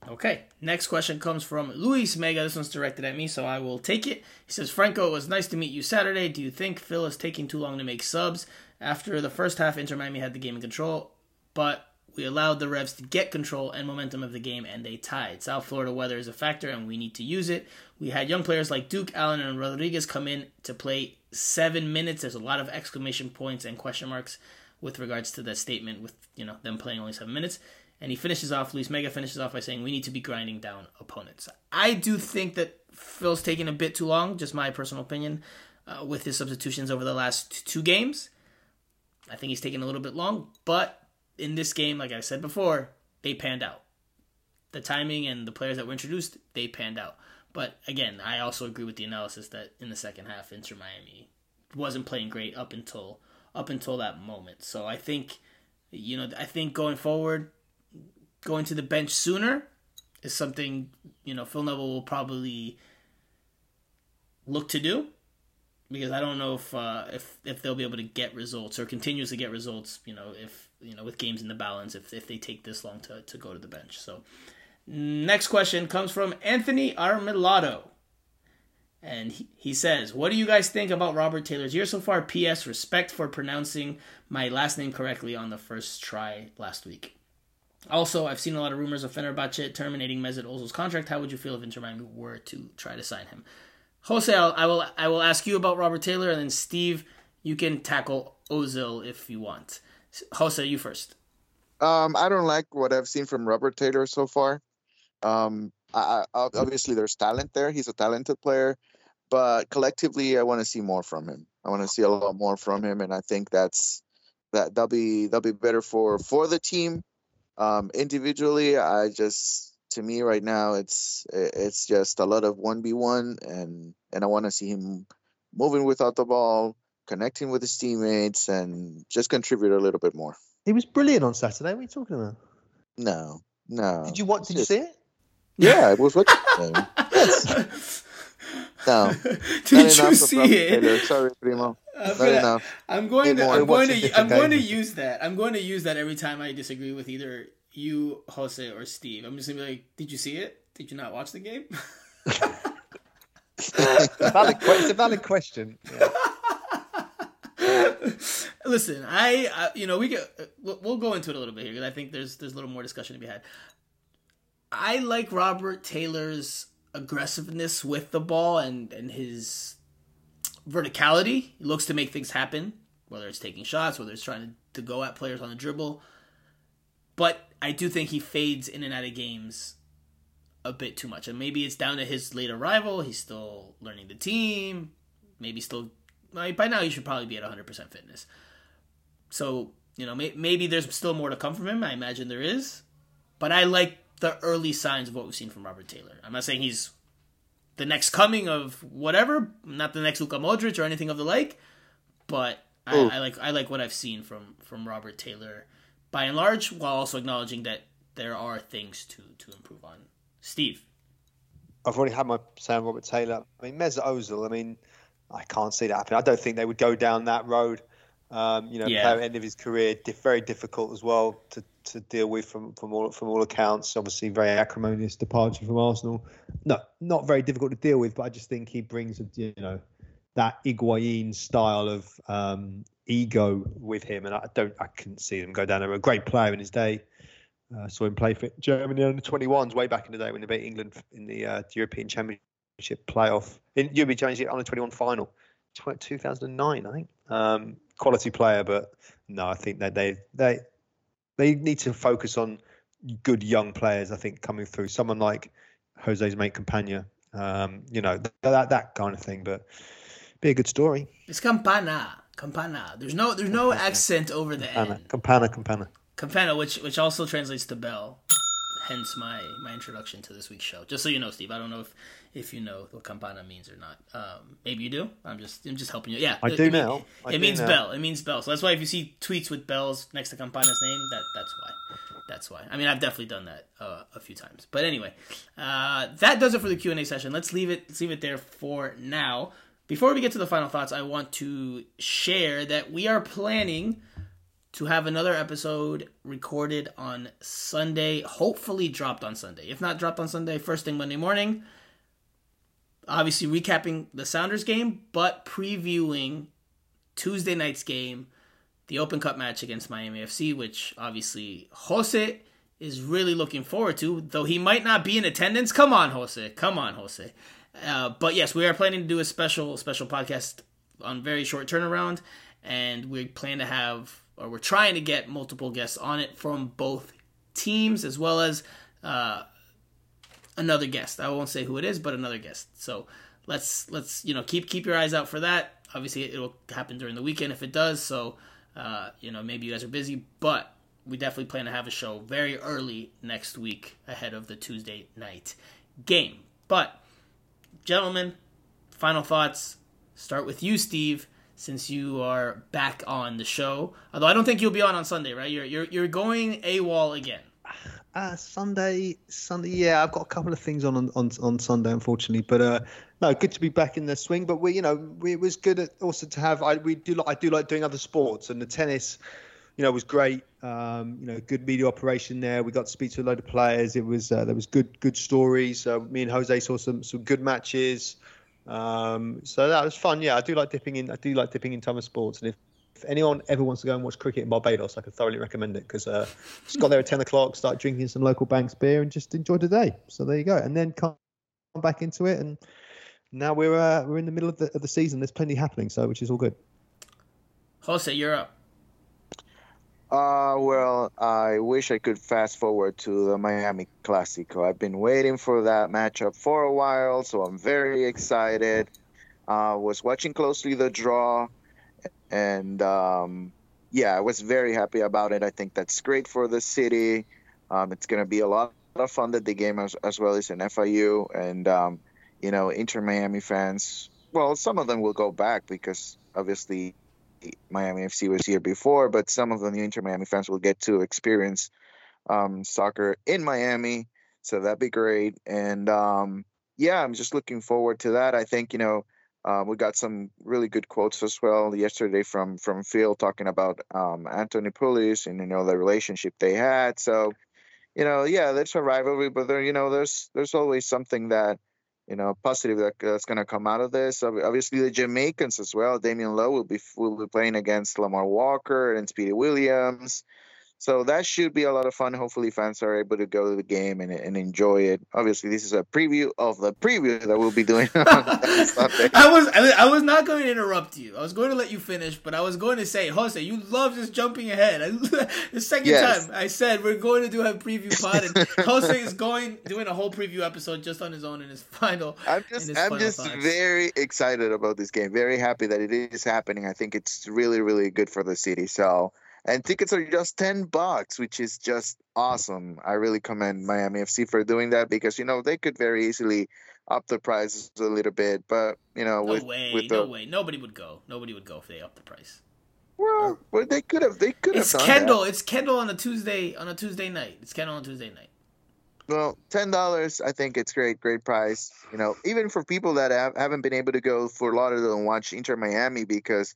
Okay. Next question comes from Luis Mega. This one's directed at me, so I will take it. He says, Franco, it was nice to meet you Saturday. Do you think Phil is taking too long to make subs? After the first half, Inter Miami had the game in control, but we allowed the Revs to get control and momentum of the game, and they tied. South Florida weather is a factor, and we need to use it. We had young players like Duke, Allen, and Rodriguez come in to play seven minutes. There's a lot of exclamation points and question marks with regards to that statement with, you know, them playing only seven minutes. And he finishes off, Luis Mega finishes off by saying, we need to be grinding down opponents. I do think that Phil's taking a bit too long, just my personal opinion, uh, with his substitutions over the last two games. I think he's taking a little bit long, but in this game, like I said before, they panned out. The timing and the players that were introduced, they panned out. But again, I also agree with the analysis that in the second half, Inter Miami wasn't playing great up until up until that moment. So I think, you know, I think going forward, going to the bench sooner is something, you know, Phil Neville will probably look to do. Because I don't know if uh, if if they'll be able to get results or continuously get results, you know, if you know with games in the balance, if if they take this long to, to go to the bench. So, next question comes from Anthony Armilato, and he, he says, "What do you guys think about Robert Taylor's year so far? P S Respect for pronouncing my last name correctly on the first try last week. Also, I've seen a lot of rumors of Fenerbahce terminating Mesut Ozil's contract. How would you feel if Inter Miami were to try to sign him?" Jose, I'll, I will I will ask you about Robert Taylor, and then Steve, you can tackle Ozil if you want. Jose, you first. Um, I don't like what I've seen from Robert Taylor so far. Um, I, I, obviously, there's talent there. He's a talented player. But collectively, I want to see more from him. I want to see a lot more from him, and I think that's that that'll be, that'll be better for, for the team. Um, individually, I just... to me right now, it's it's just a lot of one v one, and, and I want to see him moving without the ball, connecting with his teammates, and just contribute a little bit more. He was brilliant on Saturday. What are you talking about? No, no. Did you watch? Did just, you see it? Yeah, I was watching it. Yes. No. Did you see it? Taylor. Sorry, Primo. Uh, Not enough. I'm going to. I'm going to. I'm going to use that. I'm going to use that every time I disagree with either you, Jose, or Steve. I'm just gonna be like, did you see it? Did you not watch the game? It's a valid, it's a valid question. Yeah. Listen, I, I, you know, we get, we'll go into it a little bit here because I think there's there's a little more discussion to be had. I like Robert Taylor's aggressiveness with the ball and and his verticality. He looks to make things happen, whether it's taking shots, whether it's trying to, to go at players on the dribble. But I do think he fades in and out of games a bit too much. And maybe it's down to his late arrival. He's still learning the team. Maybe still... By now, he should probably be at one hundred percent fitness. So, you know, may, maybe there's still more to come from him. I imagine there is. But I like the early signs of what we've seen from Robert Taylor. I'm not saying he's the next coming of whatever. Not the next Luka Modric or anything of the like. But I, I like I like what I've seen from, from Robert Taylor by and large, while also acknowledging that there are things to, to improve on. Steve? I've already had my say on Robert Taylor. I mean, Mesut Ozil, I mean... I can't see that happening. I don't think they would go down that road. Um, you know, yeah. Player end of his career, diff, very difficult as well to, to deal with from, from all from all accounts. Obviously, very acrimonious departure from Arsenal. No, not very difficult to deal with, but I just think he brings a, you know, that Higuaín style of um, ego with him, and I don't, I couldn't see him go down there. A great player in his day. Uh, saw him play for Germany under twenty-ones way back in the day when they beat England in the uh, European Championship. Playoff in U B Championship under twenty-one final, two thousand nine, I think. Um, quality player, but no, I think that they they they need to focus on good young players. I think coming through, someone like Jose's mate Campana, um, you know, that, that that kind of thing. But be a good story. It's Campana, Campana. There's no there's no Campana. accent over the Campana. End. Campana, Campana, Campana, which which also translates to bell. Hence my, my introduction to this week's show. Just so you know, Steve, I don't know if, if you know what Campana means or not. Um, maybe you do. I'm just I'm just helping you. Yeah, I it, do it, now. I it do means now. bell. It means bell. So that's why if you see tweets with bells next to Campana's name, that that's why. That's why. I mean, I've definitely done that uh, a few times. But anyway, uh, that does it for the Q and A session. Let's leave it let's leave it there for now. Before we get to the final thoughts, I want to share that we are planning to have another episode recorded on Sunday, hopefully dropped on Sunday. If not dropped on Sunday, first thing Monday morning. Obviously recapping the Sounders game, but previewing Tuesday night's game, the Open Cup match against Miami F C, which obviously Jose is really looking forward to, though he might not be in attendance. Come on, Jose. Come on, Jose. Uh, but yes, we are planning to do a special, special podcast on very short turnaround, and we plan to have... or we're trying to get multiple guests on it from both teams, as well as uh, another guest. I won't say who it is, but another guest. So let's let's you know keep keep your eyes out for that. Obviously, it'll happen during the weekend if it does. So uh, you know maybe you guys are busy, but we definitely plan to have a show very early next week ahead of the Tuesday night game. But gentlemen, final thoughts. Start with you, Steve. Since you are back on the show, although I don't think you'll be on on Sunday, right? You're you're you're going AWOL again. Uh, Sunday, Sunday, yeah. I've got a couple of things on on, on, on Sunday, unfortunately. But uh, no, good to be back in the swing. But we, you know, we, it was good at also to have. I we do I do like doing other sports, and the tennis, you know, was great. Um, you know, good media operation there. We got to speak to a load of players. It was uh, there was good good stories. Uh, me and Jose saw some some good matches. Um, so that was fun. Yeah, I do like dipping in. I do like dipping in time of sports. And if, if anyone ever wants to go and watch cricket in Barbados, I can thoroughly recommend it because uh, just got there at ten o'clock, start drinking some local Banks beer, and just enjoy the day. So there you go. And then come back into it, and now we're uh, we're in the middle of the of the season. There's plenty happening, so which is all good. Jose, you're up. Uh, well, I wish I could fast forward to the Miami Clasico. I've been waiting for that matchup for a while, so I'm very excited. I uh, was watching closely the draw, and um, yeah, I was very happy about it. I think that's great for the city. Um, it's going to be a lot of fun that the game as, as well as in F I U, and um, you know, Inter Miami fans, well, some of them will go back because obviously Miami F C was here before, but some of the new Inter Miami fans will get to experience um, soccer in Miami, so that'd be great. And um, yeah, I'm just looking forward to that. I think you know uh, we got some really good quotes as well yesterday from from Phil talking about um, Anthony Pulis and you know the relationship they had. So you know, yeah, there's a rivalry, but there you know there's there's always something that. You know, positive that, that's going to come out of this. Obviously, the Jamaicans as well. Damian Lowe will be will be playing against Lamar Walker and Speedy Williams. So that should be a lot of fun. Hopefully fans are able to go to the game and, and enjoy it. Obviously, this is a preview of the preview that we'll be doing on Sunday. I was I was not going to interrupt you. I was going to let you finish, but I was going to say, Jose, you love just jumping ahead. I, the second yes. time I said we're going to do a preview pod, and Jose is going doing a whole preview episode just on his own in his final. I'm just, I'm final just very excited about this game. Very happy that it is happening. I think it's really, really good for the city. So. And tickets are just ten bucks, which is just awesome. I really commend Miami F C for doing that because, you know, they could very easily up the prices a little bit. But, you know, no with, way, with no the... way. Nobody would go. Nobody would go if they upped the price. Well, well they could have. They could have. It's done Kendall. That. It's Kendall on a Tuesday on a Tuesday night. It's Kendall on Tuesday night. Well, ten dollars, I think it's great, great price. You know, even for people that have, haven't been able to go for Lauderdale and watch Inter Miami because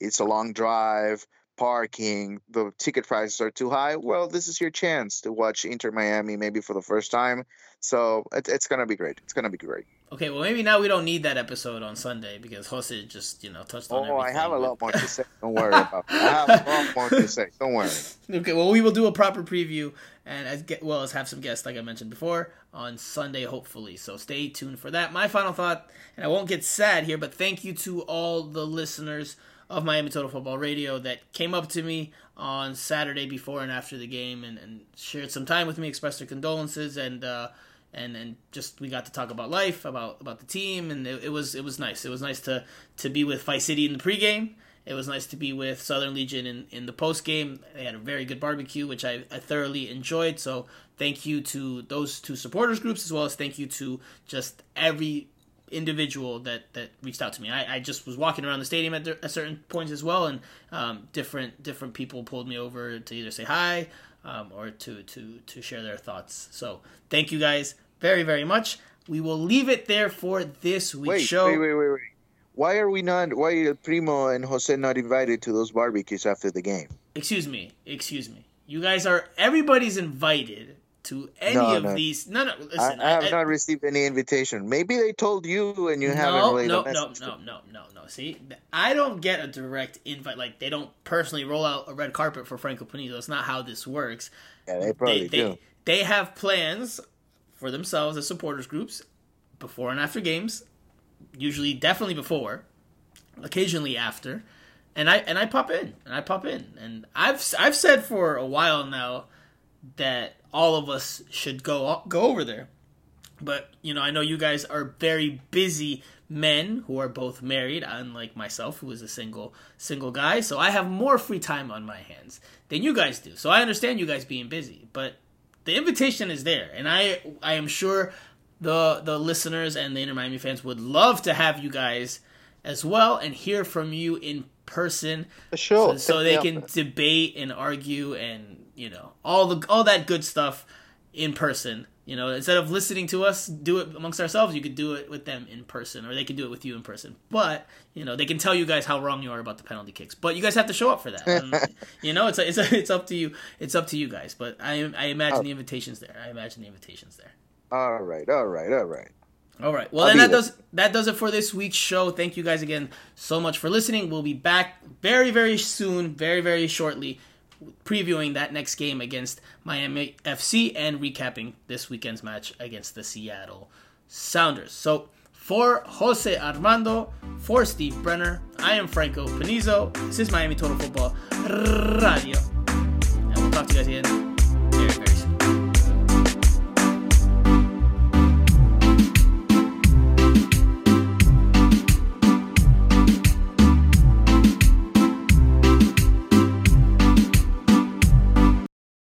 it's a long drive. Parking, the ticket prices are too high. Well, this is your chance to watch Inter Miami maybe for the first time. So it's, it's going to be great. It's going to be great. Okay, well, maybe now we don't need that episode on Sunday because Jose just, you know, touched on oh, everything. Oh, I have a lot more to say. Don't worry about that. I have a lot more to say. Don't worry. Okay, well, we will do a proper preview and as well as have some guests, like I mentioned before, on Sunday, hopefully. So stay tuned for that. My final thought, and I won't get sad here, but thank you to all the listeners of Miami Total Football Radio that came up to me on Saturday before and after the game and, and shared some time with me, expressed their condolences, and uh, and and just we got to talk about life, about about the team, and it, it was it was nice. It was nice to to be with Vice City in the pregame. It was nice to be with Southern Legion in, in the postgame. They had a very good barbecue, which I, I thoroughly enjoyed. So thank you to those two supporters groups, as well as thank you to just every individual that that reached out to me. I, I just was walking around the stadium at, at certain points as well, and um, different different people pulled me over to either say hi um, or to to to share their thoughts. So thank you guys very very much. We will leave it there for this week's wait, show. Wait wait wait wait. Why are we not? Why are Primo and Jose not invited to those barbecues after the game? Excuse me, excuse me. You guys are everybody's invited. To any no, of no. these, no, no. Listen, I, I have I, not received any invitation. Maybe they told you, and you no, haven't really. No, no, no, no, no, no. See, I don't get a direct invite. Like they don't personally roll out a red carpet for Franco Punizo. It's not how this works. Yeah, they probably they, do. They, they have plans for themselves as supporters groups before and after games. Usually, definitely before, occasionally after, and I and I pop in and I pop in and I've I've said for a while now that all of us should go go over there. But, you know, I know you guys are very busy men who are both married, unlike myself, who is a single single guy. So I have more free time on my hands than you guys do. So I understand you guys being busy. But the invitation is there. And I I am sure the the listeners and the Inter Miami fans would love to have you guys as well and hear from you in person. Sure. So, so they can debate and argue and, you know, all the all that good stuff in person. You know, instead of listening to us do it amongst ourselves, you could do it with them in person, or they could do it with you in person. But, you know, they can tell you guys how wrong you are about the penalty kicks. But you guys have to show up for that. And, you know, it's a, it's a, it's up to you. It's up to you guys. But I I imagine oh. the invitation's there. I imagine the invitation's there. All right, all right, all right. All right. Well, I'll then that there. does that does it for this week's show. Thank you guys again so much for listening. We'll be back very, very soon, very, very shortly, previewing that next game against Miami F C and recapping this weekend's match against the Seattle Sounders. So for Jose Armando, for Steve Brenner, I am Franco Panizo. This is Miami Total Football Radio. And we'll talk to you guys again